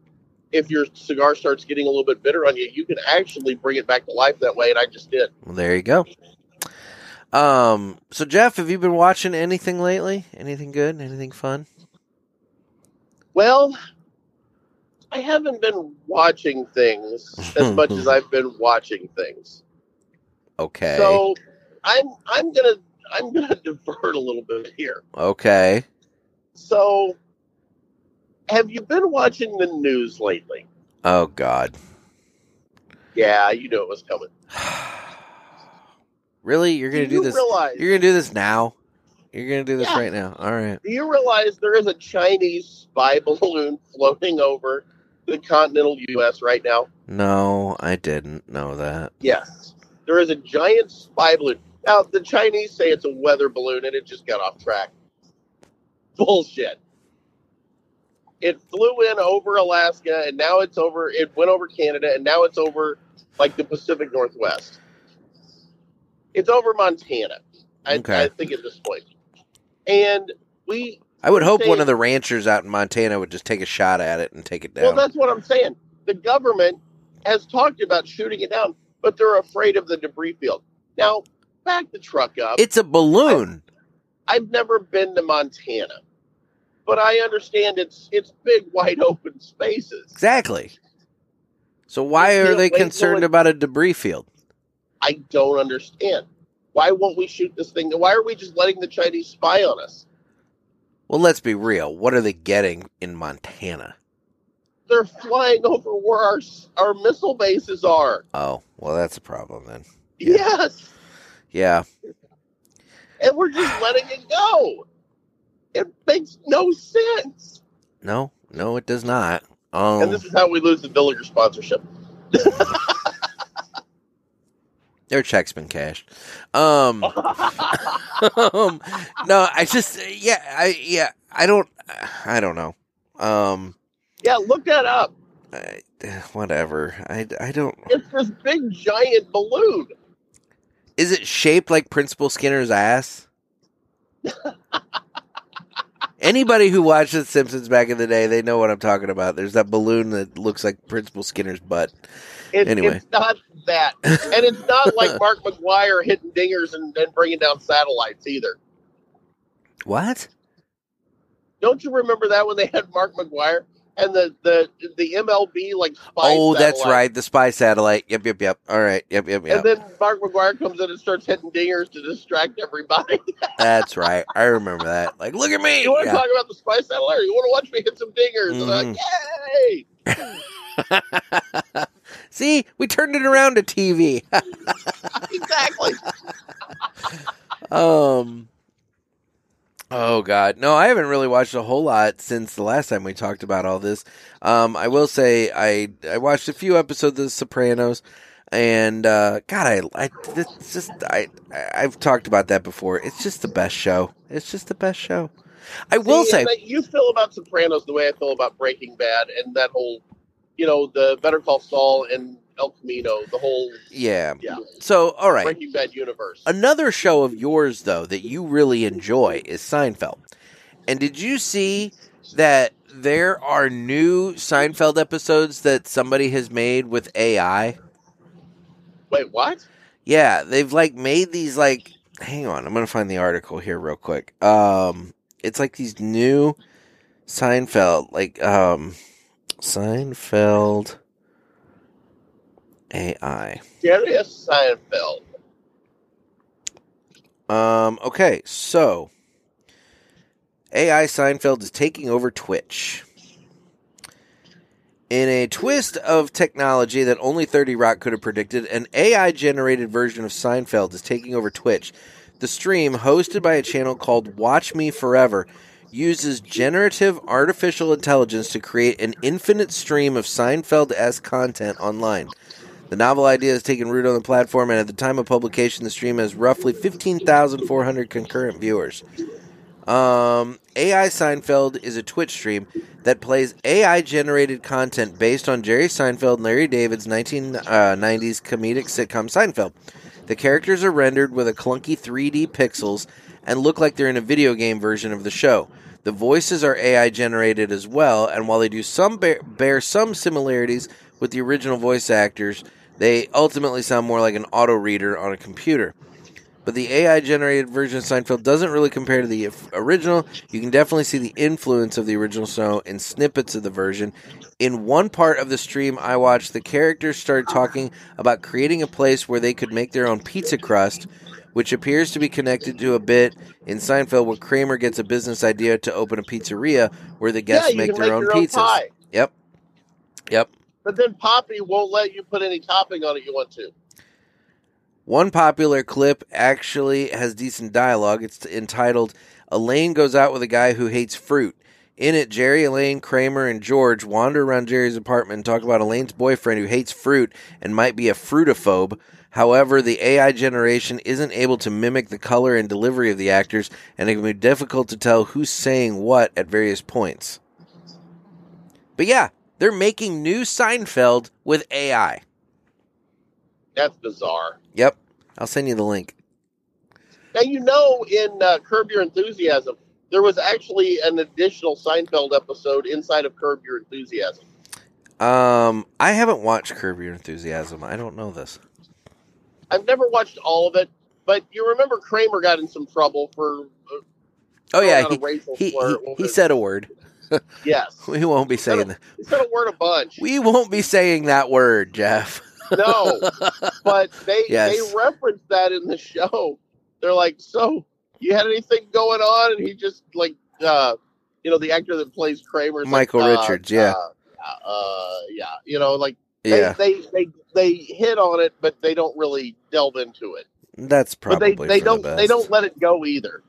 If your cigar starts getting a little bit bitter on you, you can actually bring it back to life that way, and I just did. Well, there you go. Um so Jeff, have you been watching anything lately? Anything good? Anything fun? Well, I haven't been watching things as much as I've been watching things. Okay. So I'm I'm gonna I'm gonna divert a little bit here. Okay. So have you been watching the news lately? Oh God. Yeah, you knew it was coming. Really? You're gonna do, do you this realize, you're gonna do this now? You're going to do this yeah. right now. All right. Do you realize there is a Chinese spy balloon floating over the continental U S right now? No, I didn't know that. Yes. There is a giant spy balloon. Now, the Chinese say it's a weather balloon, and it just got off track. Bullshit. It flew in over Alaska, and now it's over. It went over Canada, and now it's over, like, the Pacific Northwest. It's over Montana, I, okay. I think, at this point. And we, I would hope saying, one of the ranchers out in Montana would just take a shot at it and take it down. Well, that's what I'm saying. The government has talked about shooting it down, but they're afraid of the debris field. Now, back the truck up. It's a balloon. I've, I've never been to Montana, but I understand it's it's big, wide open spaces. Exactly. So why are they concerned about a debris field? I don't understand. Why won't we shoot this thing? Why are we just letting the Chinese spy on us? Well, let's be real. What are they getting in Montana? They're flying over where our our missile bases are. Oh, well, that's a problem then. Yeah. Yes. Yeah. And we're just letting it go. It makes no sense. No, no, it does not. Um, and this is how we lose the Villiger sponsorship. Their check's been cashed. Um, um, no, I just yeah, I yeah, I don't, I don't know. Um, yeah, look that up. I, whatever. I, I don't. It's this big giant balloon. Is it shaped like Principal Skinner's ass? Anybody who watched The Simpsons back in the day, they know what I'm talking about. There's that balloon that looks like Principal Skinner's butt. It, anyway. It's not that. And it's not like Mark McGwire hitting dingers and, and bringing down satellites either. What? Don't you remember that when they had Mark McGwire and the, the, the M L B like spy Oh, satellite. That's right. The spy satellite. Yep, yep, yep. All right. Yep, yep, yep. And then Mark McGwire comes in and starts hitting dingers to distract everybody. That's right. I remember that. Like, look at me. You want to yeah. talk about the spy satellite or you want to watch me hit some dingers? Mm-hmm. And I'm like, yay! See, we turned it around to T V. Exactly. um. Oh, God. No, I haven't really watched a whole lot since the last time we talked about all this. Um, I will say I I watched a few episodes of The Sopranos, and uh, God, I, I it's just I I've talked about that before. It's just the best show. It's just the best show. I will See, say you feel about Sopranos the way I feel about Breaking Bad and that whole, you know, the Better Call Saul and El Camino, the whole yeah. yeah. So, all right. Breaking Bad universe. Another show of yours, though, that you really enjoy is Seinfeld. And did you see that there are new Seinfeld episodes that somebody has made with A I? Wait, what? Yeah, they've like made these like. Hang on, I'm gonna find the article here real quick. Um, it's like these new Seinfeld, like um, Seinfeld. A I. Jerry Seinfeld. Um, okay, so A I Seinfeld is taking over Twitch. In a twist of technology that only thirty Rock could have predicted, an A I-generated version of Seinfeld is taking over Twitch. The stream, hosted by a channel called Watch Me Forever, uses generative artificial intelligence to create an infinite stream of Seinfeld-esque content online. The novel idea has taken root on the platform, and at the time of publication, the stream has roughly fifteen thousand four hundred concurrent viewers. Um, A I Seinfeld is a Twitch stream that plays A I-generated content based on Jerry Seinfeld and Larry David's nineteen nineties comedic sitcom Seinfeld. The characters are rendered with a clunky three D pixels and look like they're in a video game version of the show. The voices are A I-generated as well, and while they do some bear, bear some similarities with the original voice actors, they ultimately sound more like an auto-reader on a computer. But the A I-generated version of Seinfeld doesn't really compare to the original. You can definitely see the influence of the original show in snippets of the version. In one part of the stream I watched, the characters started talking about creating a place where they could make their own pizza crust, which appears to be connected to a bit in Seinfeld where Kramer gets a business idea to open a pizzeria where the guests yeah, make their make own pizzas. Own yep. Yep. But then Poppy won't let you put any topping on it you want to. One popular clip actually has decent dialogue. It's entitled, Elaine Goes Out with a Guy Who Hates Fruit. In it, Jerry, Elaine, Kramer, and George wander around Jerry's apartment and talk about Elaine's boyfriend who hates fruit and might be a fruitophobe. However, the A I generation isn't able to mimic the color and delivery of the actors, and it can be difficult to tell who's saying what at various points. But yeah. They're making new Seinfeld with A I. That's bizarre. Yep. I'll send you the link. Now, you know, in uh, Curb Your Enthusiasm, there was actually an additional Seinfeld episode inside of Curb Your Enthusiasm. Um, I haven't watched Curb Your Enthusiasm. I don't know this. I've never watched all of it, but you remember Kramer got in some trouble for... Uh, oh, yeah. He, racial he, slur. he, he said a word. Yes. We won't be saying that. You said a word a bunch. We won't be saying that word, Jeff. No. But they yes. they referenced that in the show. They're like, so you had anything going on? And he just like uh you know, the actor that plays Kramer, Michael like, Richards, uh, yeah. Uh, uh yeah. You know, like they, yeah. they, they, they they hit on it, but they don't really delve into it. That's probably but they, they don't the best. They don't let it go either.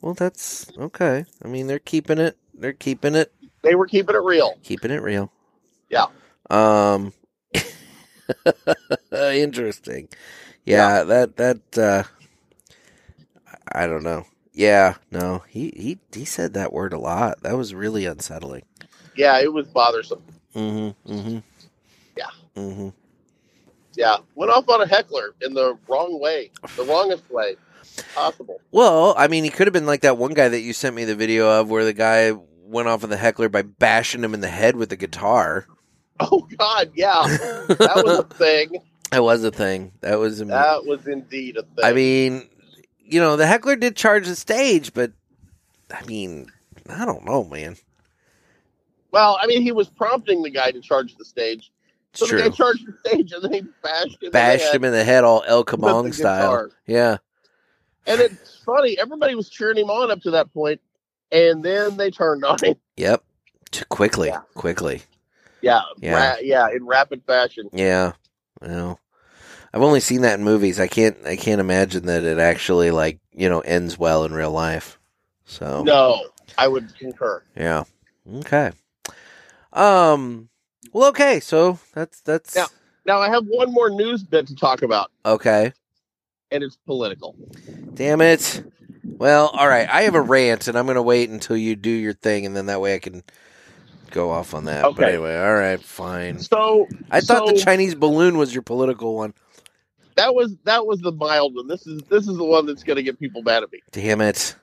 Well, that's okay. I mean, they're keeping it They're keeping it. They were keeping it real. Keeping it real. Yeah. Um, Interesting. Yeah, yeah, that that uh, I don't know. Yeah, no, he, he he said that word a lot. That was really unsettling. Yeah, it was bothersome. Mm-hmm. Mm-hmm. Yeah. Mm-hmm. Yeah, went off on a heckler in the wrong way, the wrongest way possible. Well, I mean, he could have been like that one guy that you sent me the video of where the guy went off on the heckler by bashing him in the head with the guitar. Oh, God, yeah. That was a thing. That was a thing. That was, Im- that was indeed a thing. I mean, you know, the heckler did charge the stage, but, I mean, I don't know, man. Well, I mean, he was prompting the guy to charge the stage. So true. They charged the stage and they bashed him, bashed in, the him in the head, all El Camong style. Yeah, and it's funny. Everybody was cheering him on up to that point, and then they turned on him. Yep, Too quickly, yeah. quickly. Yeah, yeah, ra- yeah, in rapid fashion. Yeah, well, I've only seen that in movies. I can't, I can't imagine that it actually, like, you know, ends well in real life. So no, I would concur. Yeah. Okay. Um. Well, okay, so that's that's now, now I have one more news bit to talk about. Okay. And it's political. Damn it. Well, all right. I have a rant and I'm gonna wait until you do your thing and then that way I can go off on that. Okay. But anyway, all right, fine. So I so, thought the Chinese balloon was your political one. That was that was the mild one. This is this is the one that's gonna get people mad at me. Damn it.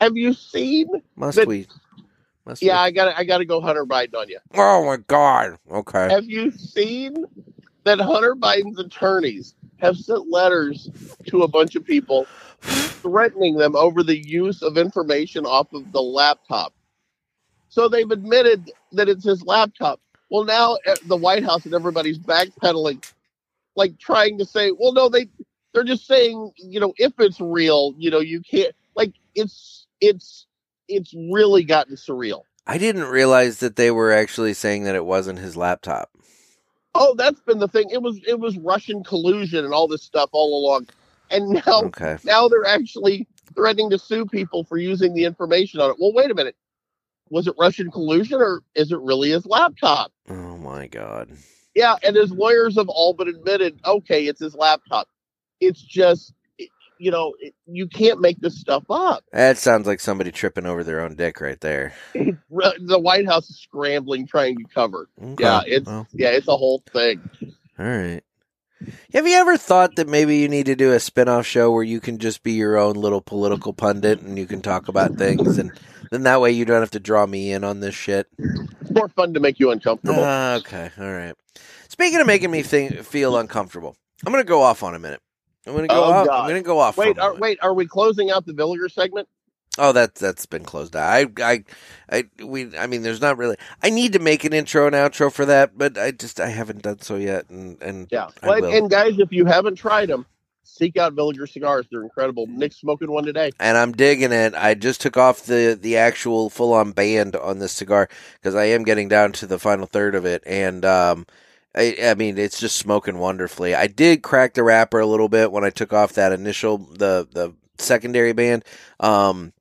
Have you seen Must the- we That's yeah, I got I got to go Hunter Biden on you. Oh, my God. Okay. Have you seen that Hunter Biden's attorneys have sent letters to a bunch of people threatening them over the use of information off of the laptop? So they've admitted that it's his laptop. Well, now the White House and everybody's backpedaling, like trying to say, well, no, they, they're just saying, you know, if it's real, you know, you can't, like, it's it's. It's really gotten surreal. I didn't realize that they were actually saying that it wasn't his laptop. Oh, that's been the thing. It was it was Russian collusion and all this stuff all along. And now, okay. now they're actually threatening to sue people for using the information on it. Well, wait a minute. Was it Russian collusion or is it really his laptop? Oh, my God. Yeah, and his lawyers have all but admitted, okay, it's his laptop. It's just... You know, you can't make this stuff up. That sounds like somebody tripping over their own dick right there. The White House is scrambling, trying to cover. Okay. Yeah, it's well. yeah, it's a whole thing. All right. Have you ever thought that maybe you need to do a spin-off show where you can just be your own little political pundit and you can talk about things, and then that way you don't have to draw me in on this shit? It's more fun to make you uncomfortable. Uh, okay, all right. Speaking of making me think, feel uncomfortable, I'm going to go off on a minute. I'm gonna go oh, off. God. I'm gonna go off. Wait, are, wait. Are we closing out the Villiger segment? Oh, that's that's been closed out. I, I, I, we. I mean, there's not really. I need to make an intro and outro for that, but I just I haven't done so yet. And and yeah, I well, will. And guys, if you haven't tried them, seek out Villiger cigars. They're incredible. Nick's smoking one today, and I'm digging it. I just took off the the actual full on band on this cigar because I am getting down to the final third of it, and um. I, I mean, it's just smoking wonderfully. I did crack the wrapper a little bit when I took off that initial, the the secondary band, um,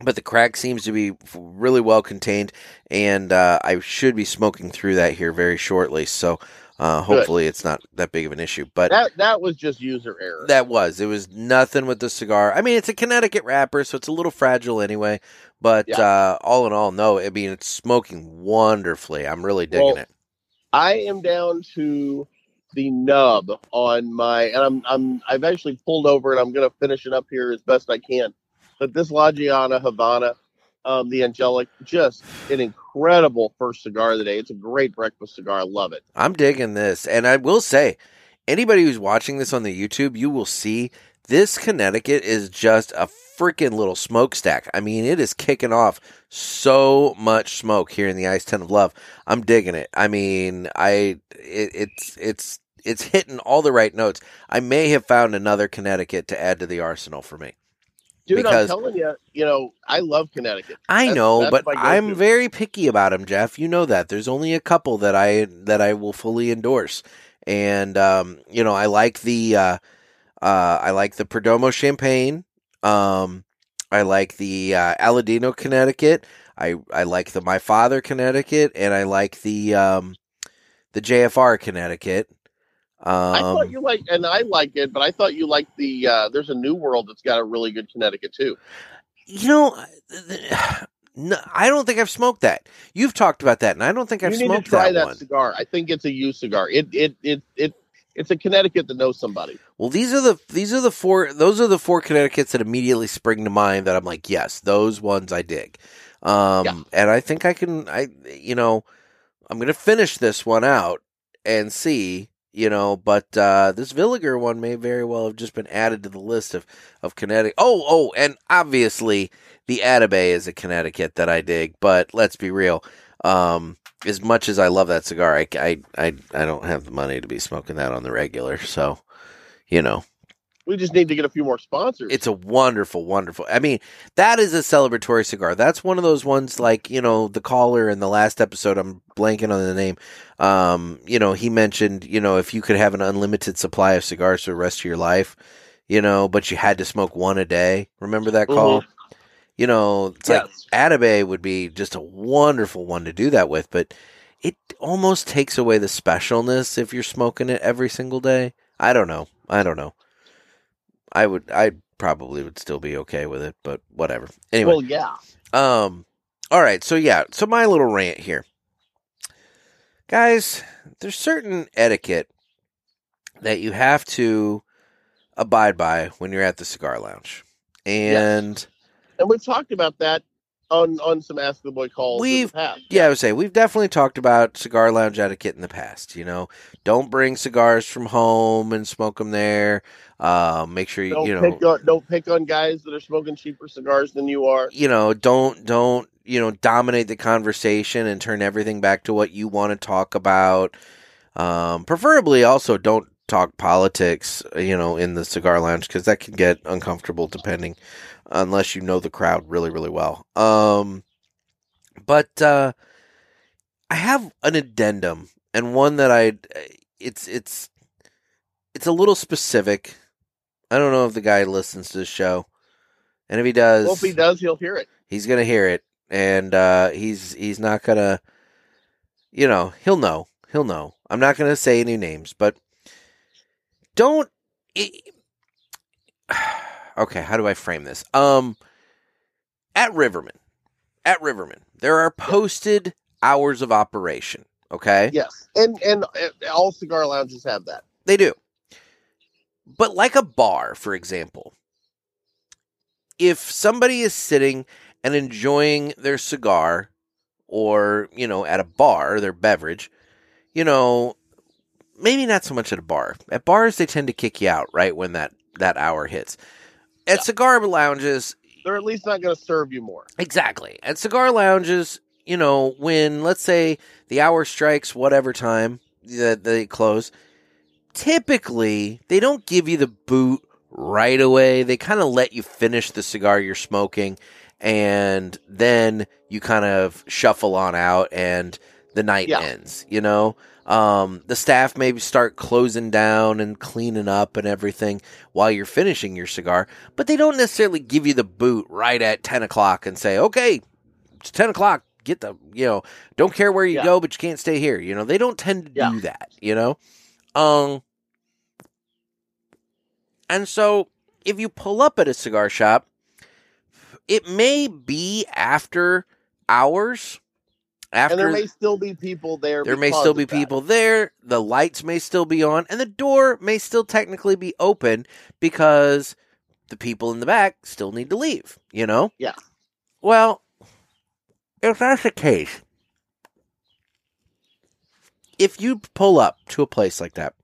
but the crack seems to be really well contained, and uh, I should be smoking through that here very shortly, so uh, hopefully Good. It's not that big of an issue. But that, that was just user error. That was. It was nothing with the cigar. I mean, it's a Connecticut wrapper, so it's a little fragile anyway, but yeah. uh, all in all, no, I mean, it's smoking wonderfully. I'm really digging well, it. I am down to the nub on my, and I'm, I'm, I've actually pulled over and I'm going to finish it up here as best I can. But this La Gianna Havana, um, the Angelic, just an incredible first cigar of the day. It's a great breakfast cigar. I love it. I'm digging this. And I will say, anybody who's watching this on the YouTube, you will see this Connecticut is just a freaking little smokestack. I mean, it is kicking off so much smoke here in the Ice Tent of Love. I'm digging it. I mean, I it, it's it's it's hitting all the right notes. I may have found another Connecticut to add to the arsenal for me. Dude, because I'm telling you, you know, I love Connecticut. I that's, know, that's but I'm to. very picky about them, Jeff. You know that. There's only a couple that I that I will fully endorse, and um, you know, I like the uh, uh, I like the Perdomo Champagne. Um, I like the uh, Aladino Connecticut. I, I like the My Father Connecticut, and I like the um, the J F R Connecticut. Um, I thought you like, and I like it, but I thought you liked the, uh, there's a New World that's got a really good Connecticut too. You know, no, I don't think I've smoked that. You've talked about that, and I don't think I've smoked that one. You need to try that, that cigar. I think it's a used cigar. It, it, it, it, it's a Connecticut that knows somebody. Well, these are the, these are the four, those are the four Connecticut's that immediately spring to mind that I'm like, yes, those ones I dig. Um, yeah. And I think I can, I, you know, I'm going to finish this one out and see. You know, but uh, this Villiger one may very well have just been added to the list of, of Connecticut. Oh, oh, and obviously the Atabay is a Connecticut that I dig, but let's be real. Um, as much as I love that cigar, I, I, I, I don't have the money to be smoking that on the regular. So, you know. We just need to get a few more sponsors. It's a wonderful, wonderful. I mean, that is a celebratory cigar. That's one of those ones like, you know, the caller in the last episode, I'm blanking on the name. Um, you know, he mentioned, you know, if you could have an unlimited supply of cigars for the rest of your life, you know, but you had to smoke one a day. Remember that call? Mm-hmm. You know, it's yes. like Atabay would be just a wonderful one to do that with, but it almost takes away the specialness if you're smoking it every single day. I don't know. I don't know. I would, I probably would still be okay with it, but whatever. Anyway. Well, yeah. Um, all right. So yeah. So my little rant here. Guys, there's certain etiquette that you have to abide by when you're at the cigar lounge. And yes. And we've talked about that on, on some Ask the Boy calls we've, in the past. Yeah, I would say we've definitely talked about cigar lounge etiquette in the past. You know, don't bring cigars from home and smoke them there. Uh, make sure you, don't you know, pick on, don't pick on guys that are smoking cheaper cigars than you are. You know, don't, don't, you know, dominate the conversation and turn everything back to what you want to talk about. Um, preferably also don't talk politics, you know, in the cigar lounge, because that can get uncomfortable depending, unless you know the crowd really, really well. Um, but uh, I have an addendum, and one that I, it's, it's, it's a little specific. I don't know if the guy listens to the show, and if he does, well, if he does, he'll hear it. He's going to hear it. And uh, he's, he's not going to, you know, he'll know, he'll know. I'm not going to say any names, but don't, it, okay, how do I frame this? Um, at Rivermen, at Rivermen, there are posted hours of operation. Okay. Yes, and and all cigar lounges have that. They do. But like a bar, for example, if somebody is sitting and enjoying their cigar, or you know, at a bar, their beverage, you know, maybe not so much at a bar. At bars, they tend to kick you out right when that. that hour hits. At yeah. cigar lounges, they're at least not going to serve you more. Exactly. At cigar lounges, you know, when, let's say, the hour strikes whatever time that they close, typically they don't give you the boot right away. They kind of let you finish the cigar you're smoking, and then you kind of shuffle on out, and the night yeah. ends, you know? Um, the staff maybe start closing down and cleaning up and everything while you're finishing your cigar, but they don't necessarily give you the boot right at ten o'clock and say, okay, it's ten o'clock, get the, you know, don't care where you yeah. go, but you can't stay here. You know, they don't tend to yeah. do that, you know? Um, and so if you pull up at a cigar shop, it may be after hours. After, and there may still be people there. There may still be people there. The lights may still be on, and the door may still technically be open because the people in the back still need to leave, you know? Yeah. Well, if that's the case, if you pull up to a place like that,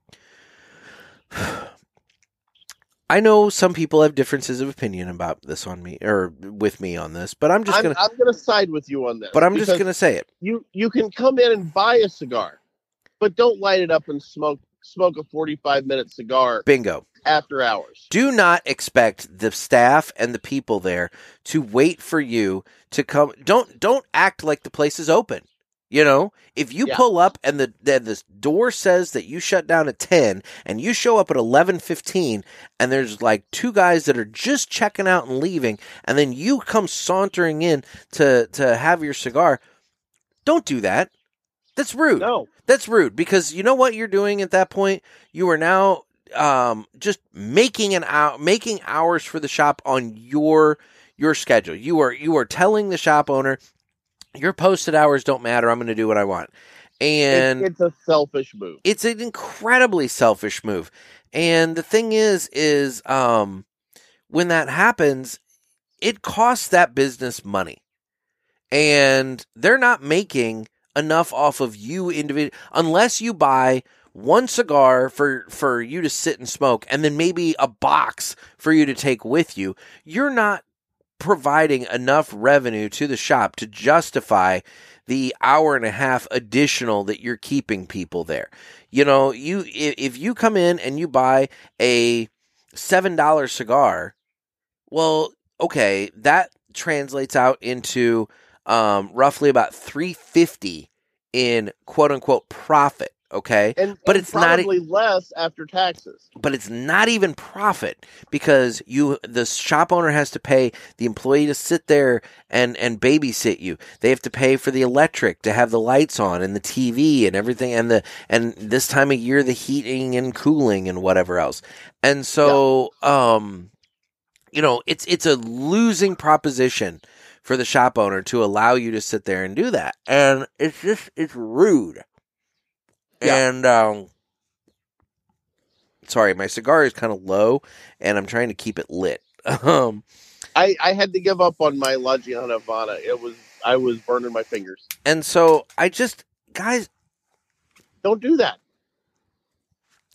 I know some people have differences of opinion about this on me or with me on this, but I'm just going to, I'm going to side with you on this, but I'm just going to say it. You, you can come in and buy a cigar, but don't light it up and smoke, smoke a forty-five minute cigar. Bingo. After hours. Do not expect the staff and the people there to wait for you to come. Don't, don't act like the place is open. You know, if you yeah. pull up and the, the the door says that you shut down at ten and you show up at eleven fifteen and there's like two guys that are just checking out and leaving, and then you come sauntering in to, to have your cigar, don't do that. That's rude. No. That's rude, because you know what you're doing at that point? You are now um, just making an hour, making hours for the shop on your your schedule. You are you are telling the shop owner, your posted hours don't matter. I'm going to do what I want. And it's, it's a selfish move. It's an incredibly selfish move. And the thing is, is um, when that happens, it costs that business money. And they're not making enough off of you individually, unless you buy one cigar for, for you to sit and smoke, and then maybe a box for you to take with you. You're not providing enough revenue to the shop to justify the hour and a half additional that you're keeping people there. You know, you if you come in and you buy a seven dollar cigar, well, okay, that translates out into um, roughly about three hundred fifty dollars in quote unquote profit. Okay, and, but and it's probably not less after taxes. But it's not even profit, because you, the shop owner has to pay the employee to sit there and, and babysit you. They have to pay for the electric to have the lights on and the T V and everything, and the and this time of year the heating and cooling and whatever else. And so, yeah. um, you know, it's it's a losing proposition for the shop owner to allow you to sit there and do that, and it's just it's rude. Yeah. And, um, sorry, my cigar is kind of low and I'm trying to keep it lit. Um, I, I had to give up on my La Gianna Havana. It was, I was burning my fingers. And so I just, guys, don't do that.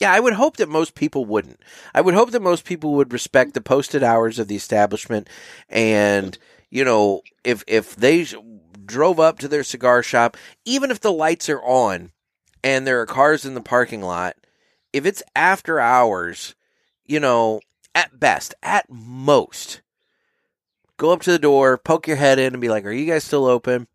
Yeah. I would hope that most people wouldn't. I would hope that most people would respect the posted hours of the establishment. And, you know, if, if they drove up to their cigar shop, even if the lights are on, and there are cars in the parking lot, if it's after hours, you know, at best, at most, go up to the door, poke your head in and be like, are you guys still open?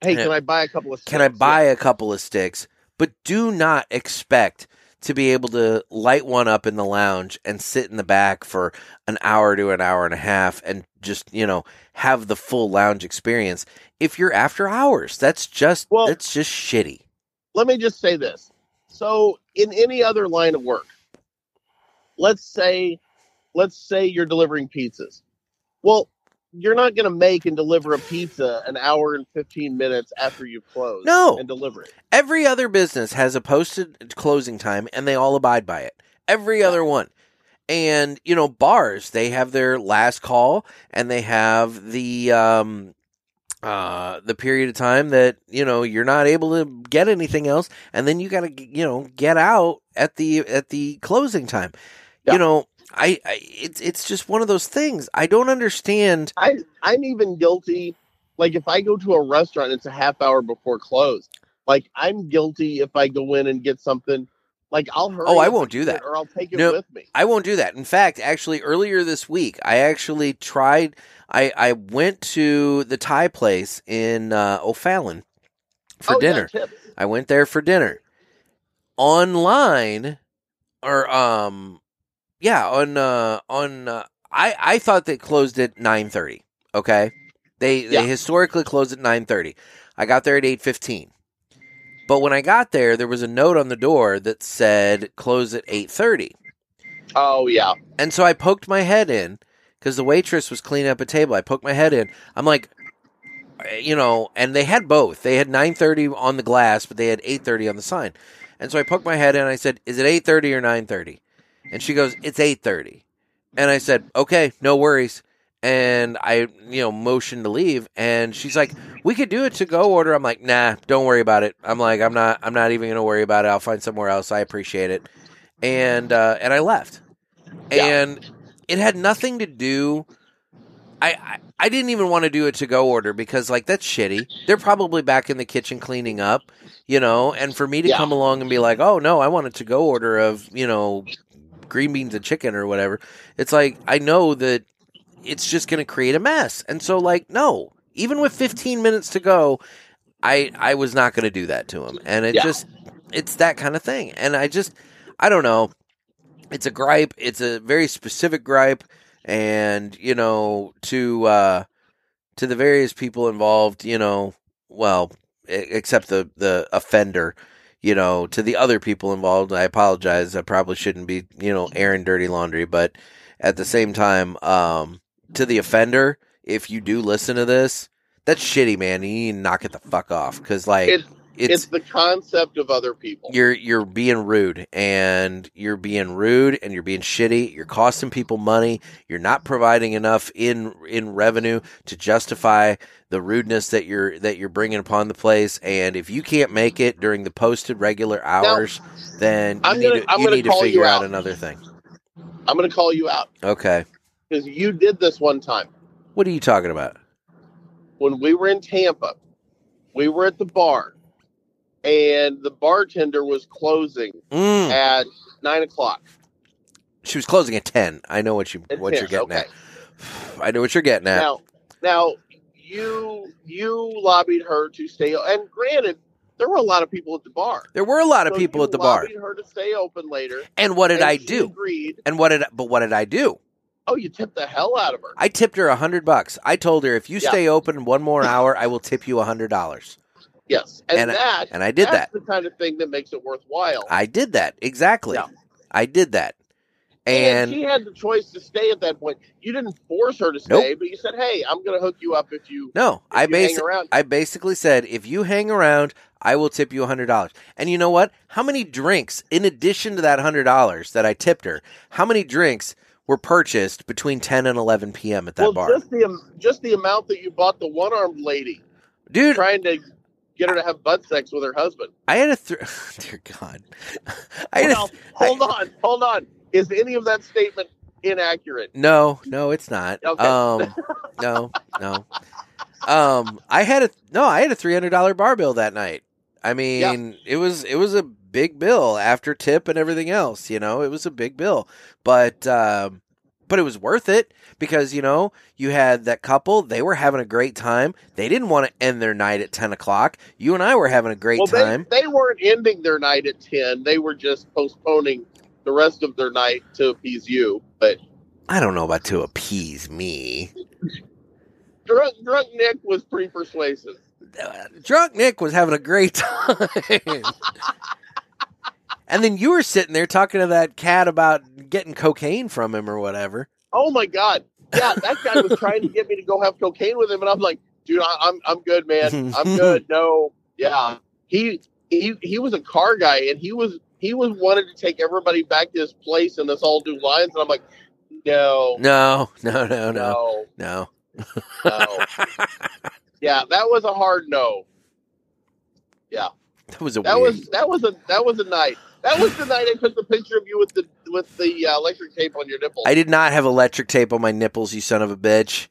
Hey, can I buy a couple of sticks? Can I buy a couple of sticks? But do not expect to be able to light one up in the lounge and sit in the back for an hour to an hour and a half and just, you know, have the full lounge experience. If you're after hours, that's just, well, that's just shitty. Let me just say this. So in any other line of work, let's say, let's say you're delivering pizzas. Well, you're not going to make and deliver a pizza an hour and fifteen minutes after you close no. and deliver it. Every other business has a posted closing time and they all abide by it. Every yeah. other one. And, you know, bars, they have their last call and they have the, um, Uh, the period of time that, you know, you're not able to get anything else. And then you got to, you know, get out at the, at the closing time. Yeah. You know, I, I, it's, it's just one of those things. I don't understand. I, I'm even guilty. Like if I go to a restaurant, it's a half hour before close. Like I'm guilty. If I go in and get something, like I'll hurry. Oh, I won't do that. Or I'll take it no, with me. I won't do that. In fact, actually earlier this week, I actually tried, I, I went to the Thai place in uh, O'Fallon for oh, dinner. Yeah, I went there for dinner. Online or um yeah, on uh, on uh, I I thought they closed at nine thirty, okay? They yeah. they historically closed at nine thirty. I got there at eight fifteen. But when I got there, there was a note on the door that said, close at eight thirty. Oh, yeah. And so I poked my head in, because the waitress was cleaning up a table. I poked my head in. I'm like, you know, and they had both. They had nine thirty on the glass, but they had eight thirty on the sign. And so I poked my head in, and I said, is it eight thirty or nine thirty? And she goes, it's eight thirty. And I said, okay, no worries. And I, you know, motioned to leave, and she's like, we could do a to-go order. I'm like, nah, don't worry about it. I'm like, I'm not, I'm not even going to worry about it. I'll find somewhere else. I appreciate it. And, uh, and I left yeah. and it had nothing to do. I, I, I didn't even want to do a to-go order because like, that's shitty. They're probably back in the kitchen cleaning up, you know, and for me to yeah. come along and be like, oh no, I want a to-go order of, you know, green beans and chicken or whatever. It's like, I know that it's just going to create a mess. And so like, no, even with fifteen minutes to go, I, I was not going to do that to him. And it yeah. just, it's that kind of thing. And I just, I don't know. It's a gripe. It's a very specific gripe. And, you know, to, uh, to the various people involved, you know, well, except the, the offender, you know, to the other people involved. I apologize. I probably shouldn't be, you know, airing dirty laundry, but at the same time, um, to the offender, if you do listen to this, that's shitty, man. You need to knock it the fuck off, because like it, it's, it's the concept of other people. You're you're being rude, and you're being rude, and you're being shitty. You're costing people money. You're not providing enough in in revenue to justify the rudeness that you're that you're bringing upon the place. And if you can't make it during the posted regular hours, now, then you I'm need gonna, to, I'm you need to figure you out. out another thing. I'm going to call you out. Okay. Because you did this one time. What are you talking about? When we were in Tampa, we were at the bar, and the bartender was closing mm. at nine o'clock. She was closing at ten. I know what you at what ten. You're getting okay. at. I know what you're getting at. Now, now you you lobbied her to stay, and granted, there were a lot of people at the bar. There were a lot of so people you at the lobbied bar. Her to stay open later. And what did and I do? Agreed. And what did but what did I do? Oh, you tipped the hell out of her. I tipped her a hundred bucks. I told her, if you yeah. stay open one more hour, I will tip you a hundred dollars. Yes, and, and that I, and I did that's that. The kind of thing that makes it worthwhile. I did that exactly. Yeah. I did that, and, and she had the choice to stay at that point. You didn't force her to stay, nope. but you said, "Hey, I'm going to hook you up if you no." If I basically, I basically said, "If you hang around, I will tip you a hundred dollars." And you know what? How many drinks, in addition to that hundred dollars that I tipped her, how many drinks were purchased between ten and eleven p.m. at that well, bar? Just the, just the amount that you bought the one-armed lady. Dude. Trying to get her to have butt sex with her husband. I had a... Th- Dear God. I had well, a th- hold I- on. Hold on. Is any of that statement inaccurate? No. No, it's not. Okay. Um, no. No. Um, I had a... No, I had a three hundred dollars bar bill that night. I mean, yeah. it was it was a... big bill after tip and everything else, you know, it was a big bill, but, um, but it was worth it because, you know, you had that couple, they were having a great time. They didn't want to end their night at ten o'clock. You and I were having a great well, time. They, they weren't ending their night at ten. They were just postponing the rest of their night to appease you. But I don't know about to appease me. drunk, drunk Nick was pretty persuasive. Uh, drunk Nick was having a great time. And then you were sitting there talking to that cat about getting cocaine from him or whatever. Oh, my God. Yeah, that guy was trying to get me to go have cocaine with him. And I'm like, dude, I, I'm I'm good, man. I'm good. No. Yeah. He he he was a car guy, and he was he was wanted to take everybody back to his place and us all do lines. And I'm like, no. No, no, no, no, no. No. no. Yeah, that was a hard no. Yeah. That was a that weird... was that was a that was a night. That was the night I took the picture of you with the with the uh, electric tape on your nipples. I did not have electric tape on my nipples, you son of a bitch.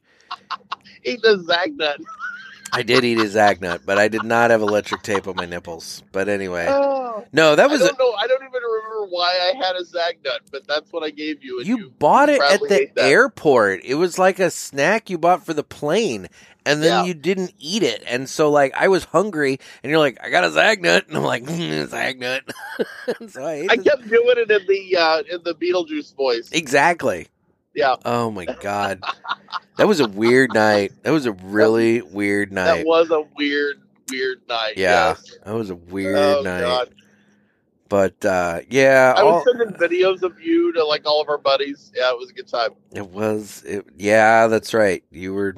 Eat the Zagnut. I did eat a Zagnut, but I did not have electric tape on my nipples. But anyway, oh, no, that was. I don't a, know. I don't even remember why I had a Zagnut, but that's what I gave you. And you, you bought it at the airport. It was like a snack you bought for the plane. And then yeah. you didn't eat it. And so, like, I was hungry, and you're like, I got a Zagnut. And I'm like, mm, Zagnut. so I, I kept doing it in the uh, in the Beetlejuice voice. Exactly. Yeah. Oh, my God. That was a weird night. That was a really that, weird night. That was a weird, weird night. Yeah. Yes. That was a weird oh, night. God. But, uh, yeah. I was all, sending videos of you to, like, all of our buddies. Yeah, it was a good time. It was. It, yeah, that's right. You were...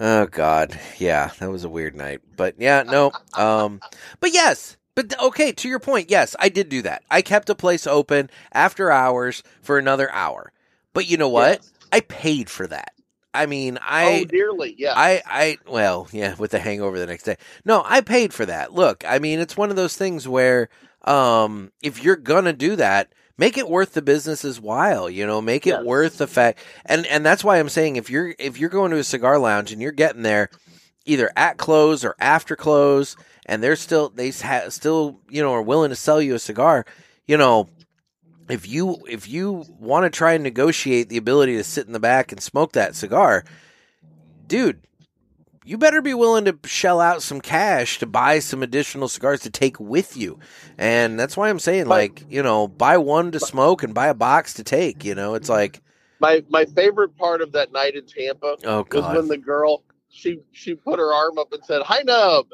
Oh God, yeah, that was a weird night, but yeah, no, um, but yes, but okay, to your point, yes, I did do that. I kept a place open after hours for another hour, but you know what? Yes. I paid for that. I mean, I oh dearly, yeah, I, I, well, yeah, with the hangover the next day. No, I paid for that. Look, I mean, it's one of those things where, um, if you're gonna do that. Make it worth the business's while, you know, make it yes. worth the fact. And, and that's why I'm saying if you're, if you're going to a cigar lounge and you're getting there either at close or after close, and they're still, they ha- still, you know, are willing to sell you a cigar, you know, if you, if you want to try and negotiate the ability to sit in the back and smoke that cigar, dude, you better be willing to shell out some cash to buy some additional cigars to take with you. And that's why I'm saying, my, like, you know, buy one to smoke and buy a box to take, you know, it's like. My my favorite part of that night in Tampa oh, God. was when the girl, she, she put her arm up and said, "Hi, Nub."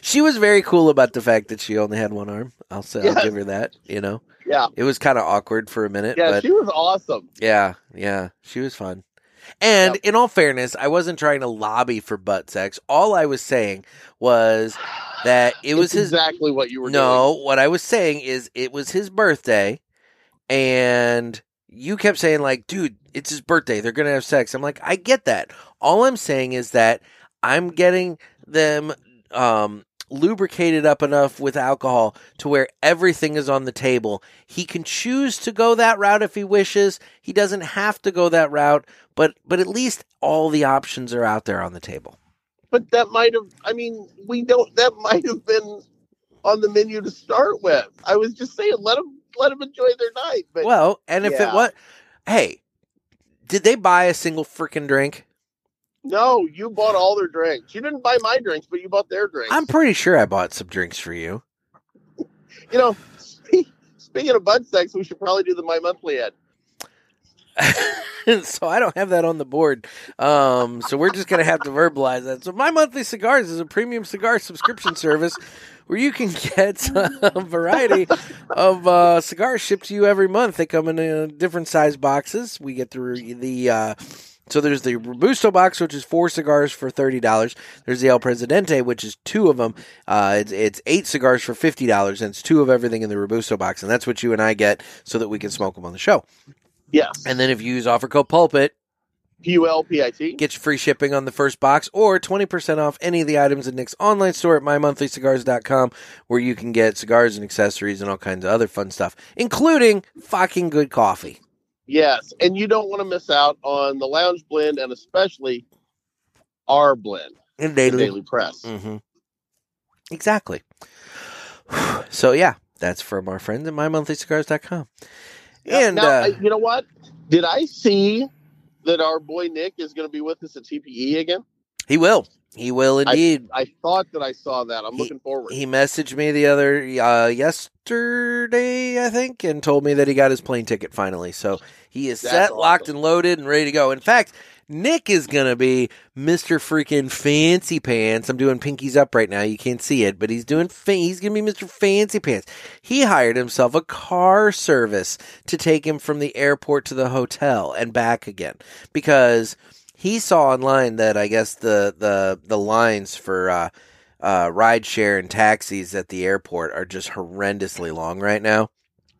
She was very cool about the fact that she only had one arm. I'll say, yes. I'll give her that, you know? Yeah. It was kind of awkward for a minute. Yeah, but she was awesome. Yeah, yeah. She was fun. And yep. in all fairness, I wasn't trying to lobby for butt sex. All I was saying was that it was his... exactly what you were no, doing. No, what I was saying is it was his birthday, and you kept saying, like, dude, it's his birthday. They're going to have sex. I'm like, I get that. All I'm saying is that I'm getting them... Um, lubricated up enough with alcohol to where everything is on the table. He can choose to go that route if he wishes. He doesn't have to go that route, but but at least all the options are out there on the table. But that might have, I mean, we don't, that might have been on the menu to start with. I was just saying, let them, let them enjoy their night. But well, and if yeah. it was, hey, did they buy a single freaking drink? No, you bought all their drinks. You didn't buy my drinks, but you bought their drinks. I'm pretty sure I bought some drinks for you. You know, spe- speaking of butt sex, we should probably do the My Monthly ad. So I don't have that on the board. Um, so we're just going to have to verbalize that. So My Monthly Cigars is a premium cigar subscription service where you can get a variety of uh, cigars shipped to you every month. They come in uh, different size boxes. We get the... the uh, So there's the Robusto box, which is four cigars for thirty dollars. There's the El Presidente, which is two of them. Uh, it's, it's eight cigars for fifty dollars, and it's two of everything in the Robusto box. And that's what you and I get so that we can smoke them on the show. Yes. And then if you use offer code PULPIT, P U L P I T, get your free shipping on the first box or twenty percent off any of the items in Nick's online store at my monthly cigars dot com, where you can get cigars and accessories and all kinds of other fun stuff, including fucking good coffee. Yes, and you don't want to miss out on the Lounge Blend and especially our blend. And Daily, Daily Press. Mm-hmm. Exactly. So, yeah, that's from our friends at my monthly cigars dot com. Yeah, and now, uh, I, you know what? Did I see that our boy Nick is going to be with us at T P E again? He will. He will indeed. I, I thought that I saw that. I'm he, looking forward. He messaged me the other uh, yesterday, I think, and told me that he got his plane ticket finally. So he is That's set, awesome. Locked, and loaded, and ready to go. In fact, Nick is going to be Mister Freaking Fancy Pants. I'm doing pinkies up right now. You can't see it, but he's doing. Fa- he's going to be Mister Fancy Pants. He hired himself a car service to take him from the airport to the hotel and back again because he saw online that I guess the the, the lines for uh, uh, rideshare and taxis at the airport are just horrendously long right now.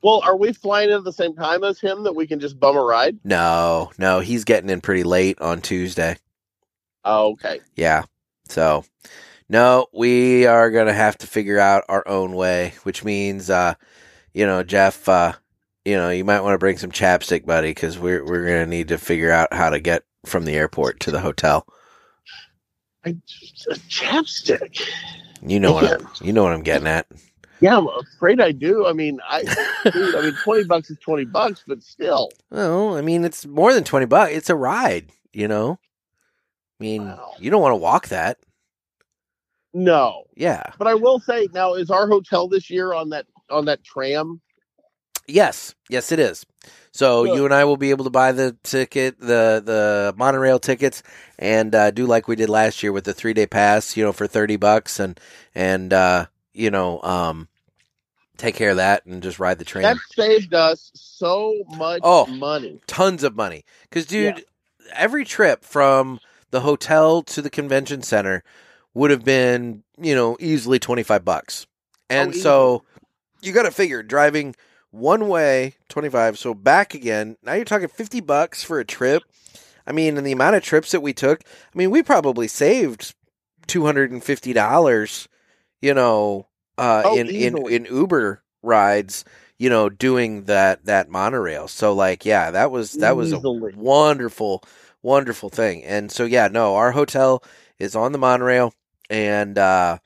Well, are we flying at the same time as him that we can just bum a ride? No, no, he's getting in pretty late on Tuesday. Oh, okay. Yeah, so no, we are going to have to figure out our own way, which means, uh, you know, Jeff, uh, you know, you might want to bring some chapstick, buddy, because we're, we're going to need to figure out how to get from the airport to the hotel. A chapstick. You know what I'm, you know what I'm getting at. Yeah, I'm afraid I do. I mean, I, dude, I mean, twenty bucks is twenty bucks, but still. Well, I mean, it's more than twenty bucks. It's a ride, you know? I mean, wow. You don't want to walk that. No. Yeah. But I will say now, is our hotel this year on that, on that tram? Yes. Yes, it is. So Good. You and I will be able to buy the ticket, the, the monorail tickets, and uh, do like we did last year with the three day pass, you know, for thirty bucks, and and uh, you know, um, take care of that and just ride the train. That saved us so much oh, money, tons of money. Because dude, yeah. every trip from the hotel to the convention center would have been, you know, easily twenty-five bucks, and oh, so you got to figure driving. One way, twenty-five, so back again. Now you're talking fifty bucks for a trip. I mean, and the amount of trips that we took, I mean, we probably saved two hundred fifty dollars, you know, uh, oh, in, in, in Uber rides, you know, doing that, that monorail. So like, yeah, that was, that was easily. A wonderful, wonderful thing. And so, yeah, no, our hotel is on the monorail, and, uh,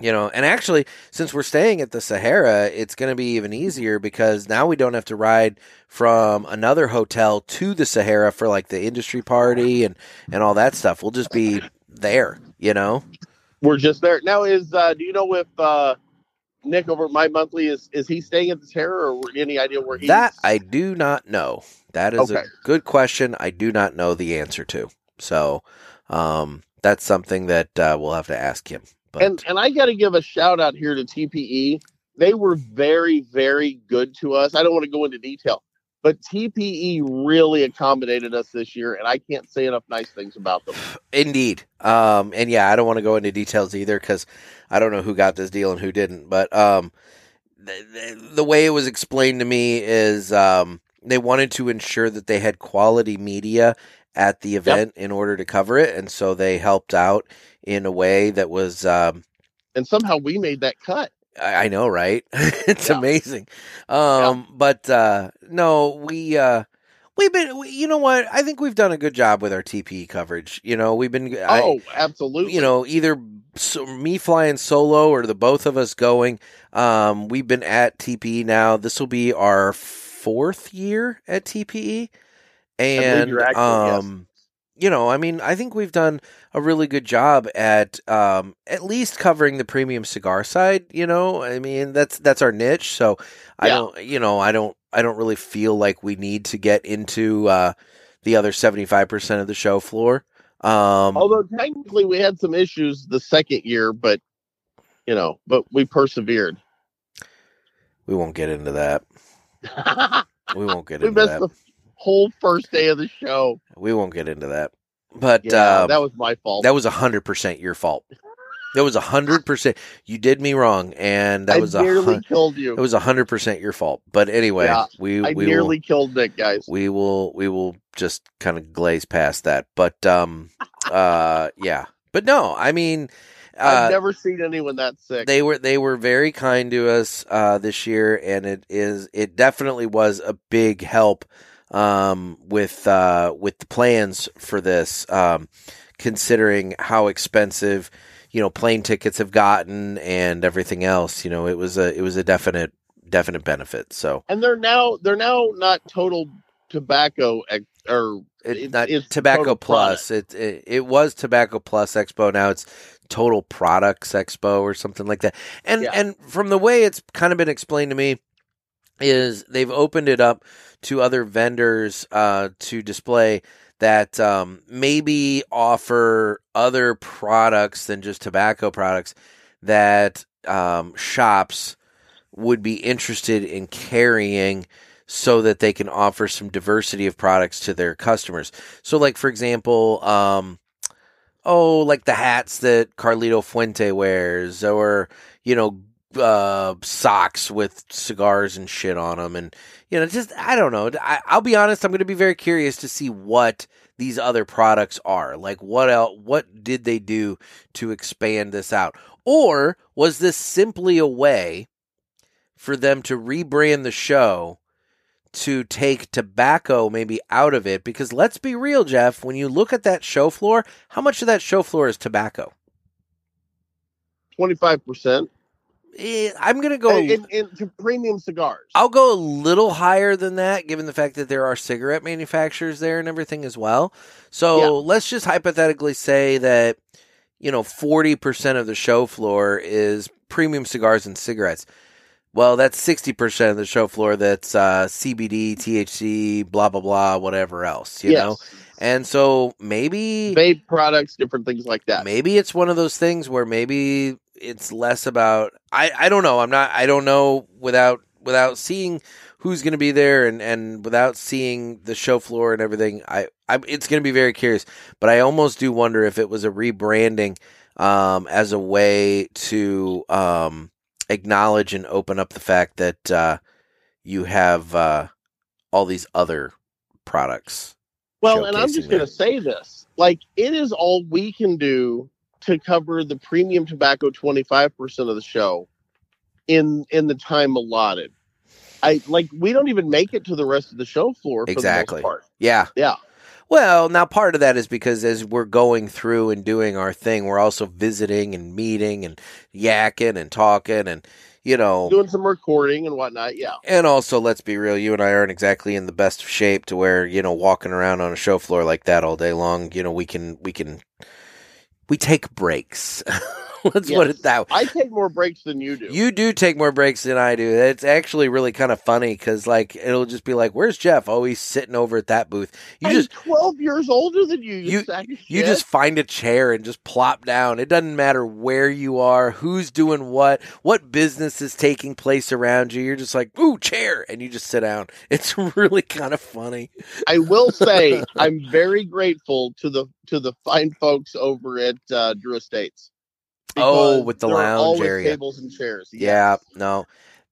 you know, and actually, since we're staying at the Sahara, it's going to be even easier because now we don't have to ride from another hotel to the Sahara for like the industry party and, and all that stuff. We'll just be there, you know? We're just there. Now, is uh, do you know if uh, Nick over at My Monthly, is, is he staying at the Sahara, or any idea where he is? That I do not know. That is okay. A good question I do not know the answer to. So, um, that's something that uh, we'll have to ask him. But. And and I got to give a shout out here to T P E. They were very, very good to us. I don't want to go into detail, but T P E really accommodated us this year, and I can't say enough nice things about them. Indeed. Um, and yeah, I don't want to go into details either because I don't know who got this deal and who didn't. But um, the, the way it was explained to me is um, they wanted to ensure that they had quality media at the event yep. in order to cover it, and so they helped out in a way that was... Um, and somehow we made that cut. I, I know, right? It's yeah. amazing. Um, yeah. But uh, no, we, uh, we've been, we, you know what? I think we've done a good job with our T P E coverage. You know, we've been... Oh, I, absolutely. You know, either so, me flying solo or the both of us going. Um, we've been at T P E now. This will be our fourth year at T P E. And, acting, um, yes. you know, I mean, I think we've done a really good job at, um, at least covering the premium cigar side, you know, I mean, that's, that's our niche. So yeah. I don't, you know, I don't, I don't really feel like we need to get into, uh, the other seventy-five percent of the show floor. Um, although technically we had some issues the second year, but you know, but we persevered. We won't get into that. we won't get we into that. The- whole first day of the show. We won't get into that. But yeah, um, that was my fault. That was one hundred percent your fault. That was one hundred percent. You did me wrong, and that I was nearly a, killed you. It was one hundred percent your fault. But anyway, yeah, we I we nearly will, killed Nick, guys. We will we will just kind of glaze past that. But um uh yeah. But no, I mean uh, I've never seen anyone that sick. They were they were very kind to us uh this year, and it is it definitely was a big help. Um, with uh, with the plans for this, um, considering how expensive, you know, plane tickets have gotten and everything else, you know, it was a it was a definite definite benefit. So and they're now they're now not total tobacco ex- or it, it, not it's tobacco plus. It, it it was Tobacco Plus Expo. Now it's Total Products Expo or something like that. And yeah. and from the way it's kind of been explained to me. Is they've opened it up to other vendors uh, to display that um, maybe offer other products than just tobacco products that um, shops would be interested in carrying so that they can offer some diversity of products to their customers. So, like, for example, um, oh, like the hats that Carlito Fuente wears or, you know, Uh, socks with cigars and shit on them, and you know, just I don't know. I, I'll be honest; I'm going to be very curious to see what these other products are. Like, what else? What did they do to expand this out, or was this simply a way for them to rebrand the show to take tobacco maybe out of it? Because let's be real, Jeff. When you look at that show floor, how much of that show floor is tobacco? twenty-five percent. I'm going to go in, in, in premium cigars. I'll go a little higher than that, given the fact that there are cigarette manufacturers there and everything as well. So yeah. let's just hypothetically say that, you know, forty percent of the show floor is premium cigars and cigarettes. Well, that's sixty percent of the show floor. That's uh, C B D, T H C, blah, blah, blah, whatever else, you yes. know? And so maybe vape products, different things like that. Maybe it's one of those things where maybe it's less about, I, I don't know. I'm not, I don't know without, without seeing who's going to be there and, and without seeing the show floor and everything. I, I it's going to be very curious, but I almost do wonder if it was a rebranding, um, as a way to, um, acknowledge and open up the fact that, uh, you have, uh, all these other products. Well, and I'm just going to say this, like, it is all we can do to cover the premium tobacco twenty-five percent of the show in in the time allotted. I like, we don't even make it to the rest of the show floor. Exactly. For the most part. Yeah. Yeah. Well, now part of that is because as we're going through and doing our thing, we're also visiting and meeting and yakking and talking and, you know, doing some recording and whatnot. Yeah. And also, let's be real. You and I aren't exactly in the best shape to where, you know, walking around on a show floor like that all day long, you know, we can, we can, we take breaks. Let's yes. put it that way. I take more breaks than you do. You do take more breaks than I do. It's actually really kind of funny because, like, it'll just be like, where's Jeff? Oh, he's sitting over at that booth. You I'm just twelve years older than you. You, you, you just find a chair and just plop down. It doesn't matter where you are, who's doing what, what business is taking place around you. You're just like, ooh, chair. And you just sit down. It's really kind of funny. I will say I'm very grateful to the to the fine folks over at uh, Drew Estates. Oh, with the lounge area, tables and chairs. Yes. Yeah, no,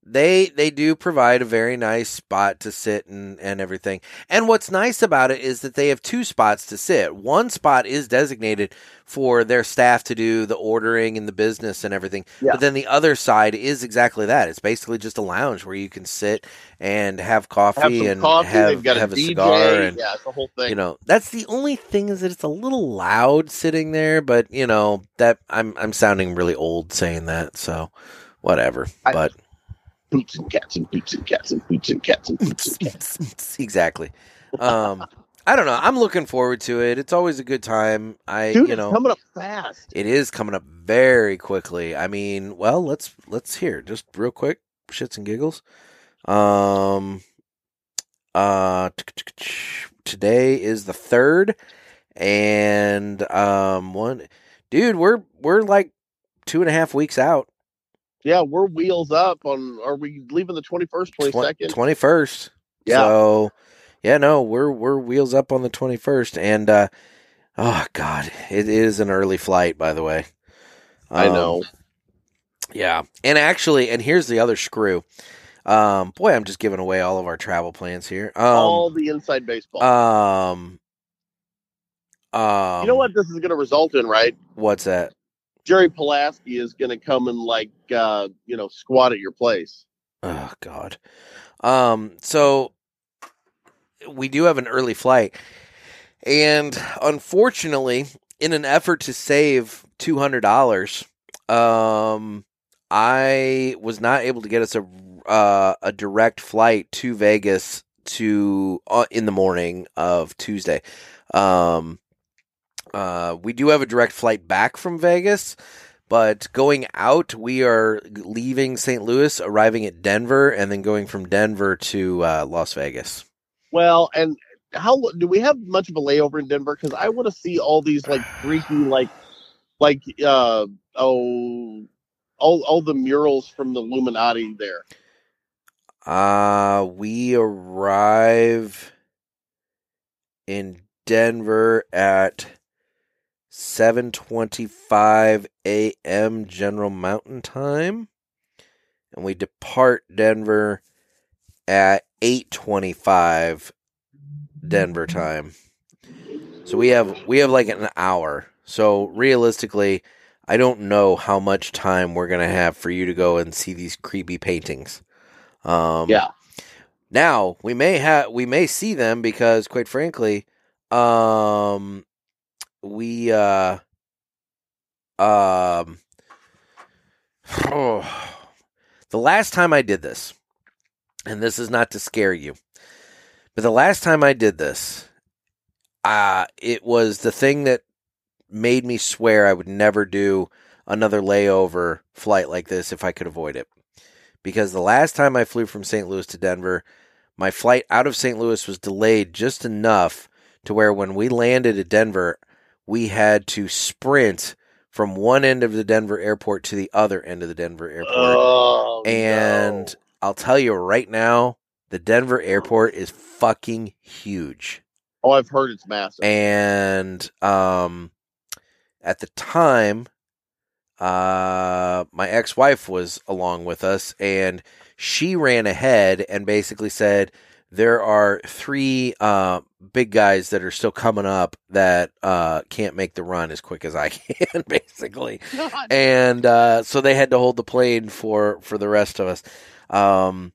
they they do provide a very nice spot to sit and, and everything. And what's nice about it is that they have two spots to sit. One spot is designated for their staff to do the ordering and the business and everything. Yeah. But then the other side is exactly that. It's basically just a lounge where you can sit and have coffee have and coffee. have, got have a, a cigar. And, yeah, it's the whole thing. You know, that's the only thing is that it's a little loud sitting there. But you know that I'm I'm sounding really old saying that. So whatever. I, but boots and cats and boots and cats and boots and cats and boots and cats. Exactly. Um, I don't know. I'm looking forward to it. It's always a good time. I, Dude, you know, it's coming up fast. It is coming up very quickly. I mean, well, let's let's hear just real quick shits and giggles. Um, uh, today is the third, and um, one, dude, we're we're like two and a half weeks out. Yeah, we're wheels up on. Are we leaving the twenty first, twenty second, twenty first? Yeah. So, yeah, no, we're we're wheels up on the twenty-first, and uh, oh god, it is an early flight, by the way. Um, I know. Yeah, and actually, and here's the other screw. Um, boy, I'm just giving away all of our travel plans here. Um, all the inside baseball. Um, um, you know what this is going to result in, right? What's that? Jerry Pulaski is going to come and like uh, you know squat at your place. Oh god. Um. So. We do have an early flight, and unfortunately, in an effort to save two hundred dollars, um, I was not able to get us a uh, a direct flight to Vegas to uh, in the morning of Tuesday. Um, uh, we do have a direct flight back from Vegas. But going out, we are leaving Saint Louis, arriving at Denver, and then going from Denver to uh, Las Vegas. Well, and how do we have much of a layover in Denver? Because I want to see all these like freaky, like, like uh oh, all all the murals from the Illuminati there. Uh we arrive in Denver at seven twenty-five a.m. General Mountain Time, and we depart Denver at eight twenty-five Denver time. So we have we have like an hour. So realistically, I don't know how much time we're going to have for you to go and see these creepy paintings. Um, yeah. Now, we may have we may see them because quite frankly, um we uh um oh, the last time I did this, and this is not to scare you, but the last time I did this, uh, it was the thing that made me swear I would never do another layover flight like this if I could avoid it. Because the last time I flew from Saint Louis to Denver, my flight out of Saint Louis was delayed just enough to where when we landed at Denver, we had to sprint from one end of the Denver airport to the other end of the Denver airport. Oh, and... No. I'll tell you right now, the Denver airport is fucking huge. Oh, I've heard it's massive. And um, at the time, uh, my ex-wife was along with us, and she ran ahead and basically said, there are three uh, big guys that are still coming up that uh, can't make the run as quick as I can, basically. God. And uh, so they had to hold the plane for, for the rest of us. Um,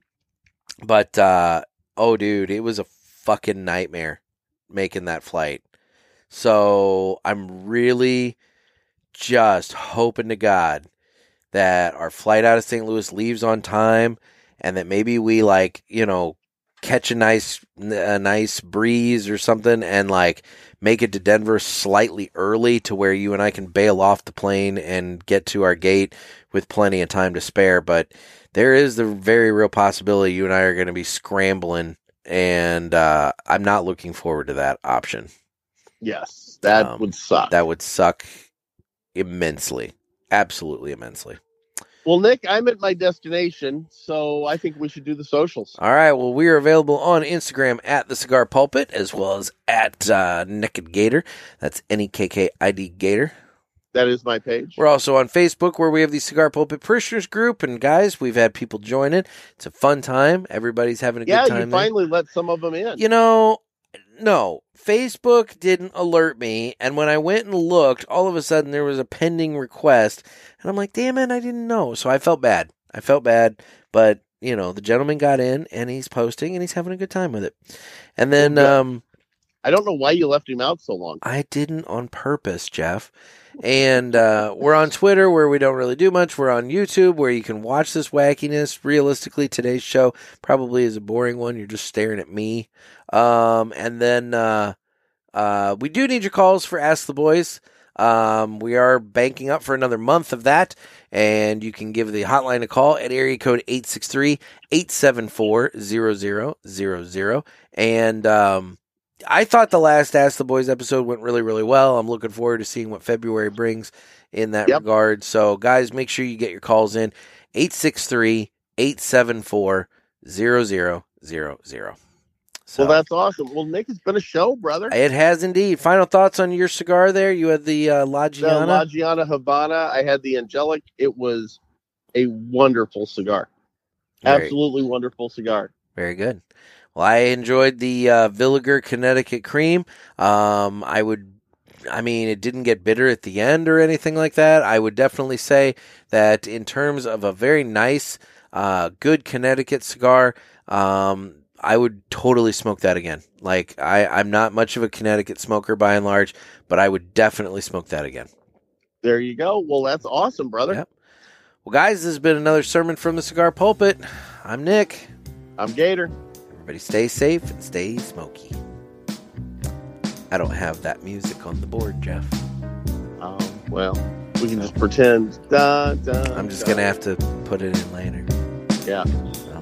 but, uh, oh dude, it was a fucking nightmare making that flight. So I'm really just hoping to God that our flight out of Saint Louis leaves on time and that maybe we like, you know, catch a nice a nice breeze or something and like make it to Denver slightly early to where you and I can bail off the plane and get to our gate with plenty of time to spare. But there is the very real possibility you and I are going to be scrambling, and uh, I'm not looking forward to that option. Yes, that um, would suck. That would suck immensely. Absolutely immensely. Well, Nick, I'm at my destination, so I think we should do the socials. All right. Well, we are available on Instagram at The Cigar Pulpit, as well as at uh, Naked Gator. That's N E K K I D Gator. That is my page. We're also on Facebook, where we have the Cigar Pulpit Parishioners group. And, guys, we've had people join it. It's a fun time. Everybody's having a yeah, good time. Yeah, you finally there. let some of them in. You know, no. Facebook didn't alert me, and when I went and looked, all of a sudden there was a pending request, and I'm like, damn it, I didn't know. So I felt bad. I felt bad, but, you know, the gentleman got in, and he's posting, and he's having a good time with it. And then... Yeah. um I don't know why you left him out so long. I didn't on purpose, Jeff. And uh, we're on Twitter, where we don't really do much. We're on YouTube, where you can watch this wackiness. Realistically, today's show probably is a boring one. You're just staring at me. Um, and then uh, uh, we do need your calls for Ask the Boys. Um, we are banking up for another month of that. And you can give the hotline a call at area code eight six three, eight seven four, zero zero zero zero. And... Um, I thought the last Ask the Boys episode went really, really well. I'm looking forward to seeing what February brings in that yep. regard. So, guys, make sure you get your calls in. eight six three, eight seven four, zero zero zero zero. So, well, that's awesome. Well, Nick, it's been a show, brother. It has indeed. Final thoughts on your cigar there? You had the uh, La Gianna. The La Gianna Havana. I had the Angelic. It was a wonderful cigar. Very, absolutely wonderful cigar. Very good. Well, I enjoyed the uh, Villiger Connecticut Kreme. Um, I would, I mean, it didn't get bitter at the end or anything like that. I would definitely say that in terms of a very nice, uh, good Connecticut cigar, um, I would totally smoke that again. Like, I, I'm not much of a Connecticut smoker by and large, but I would definitely smoke that again. There you go. Well, that's awesome, brother. Yep. Well, guys, this has been another sermon from the Cigar Pulpit. I'm Nick. I'm Gator. Everybody stay safe and stay smoky. I don't have that music on the board, Jeff. Um, well, we can just pretend. Da, da, I'm just da. gonna have to put it in later. Yeah. So,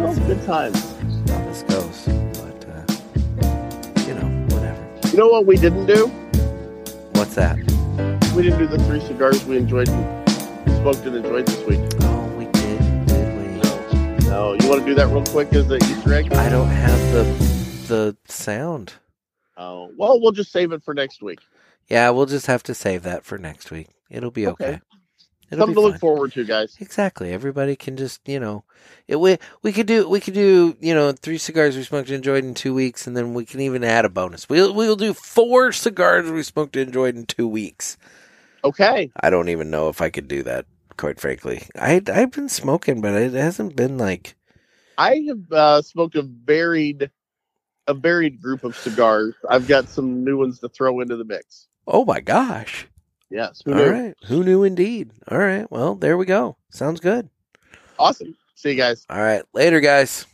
well, good times. How this goes, but uh, you know, whatever. You know what we didn't do? What's that? We didn't do the three cigars we enjoyed, we smoked and enjoyed this week. No, you want to do that real quick as an Easter egg? I don't have the the sound. Oh, well, we'll just save it for next week. Yeah, we'll just have to save that for next week. It'll be okay. okay. It'll Something be to fun. Look forward to, guys. Exactly. Everybody can just, you know, it, we we could do we could do you know three cigars we smoked and enjoyed in two weeks, and then we can even add a bonus. We'll we'll do four cigars we smoked and enjoyed in two weeks. Okay. I don't even know if I could do that. Quite frankly, I I've been smoking, but it hasn't been like I have uh, smoked a varied a varied group of cigars. I've got some new ones to throw into the mix. Oh my gosh! Yes. Who knew? All right. Who knew indeed? All right. Well, there we go. Sounds good. Awesome. See you guys. All right. Later, guys.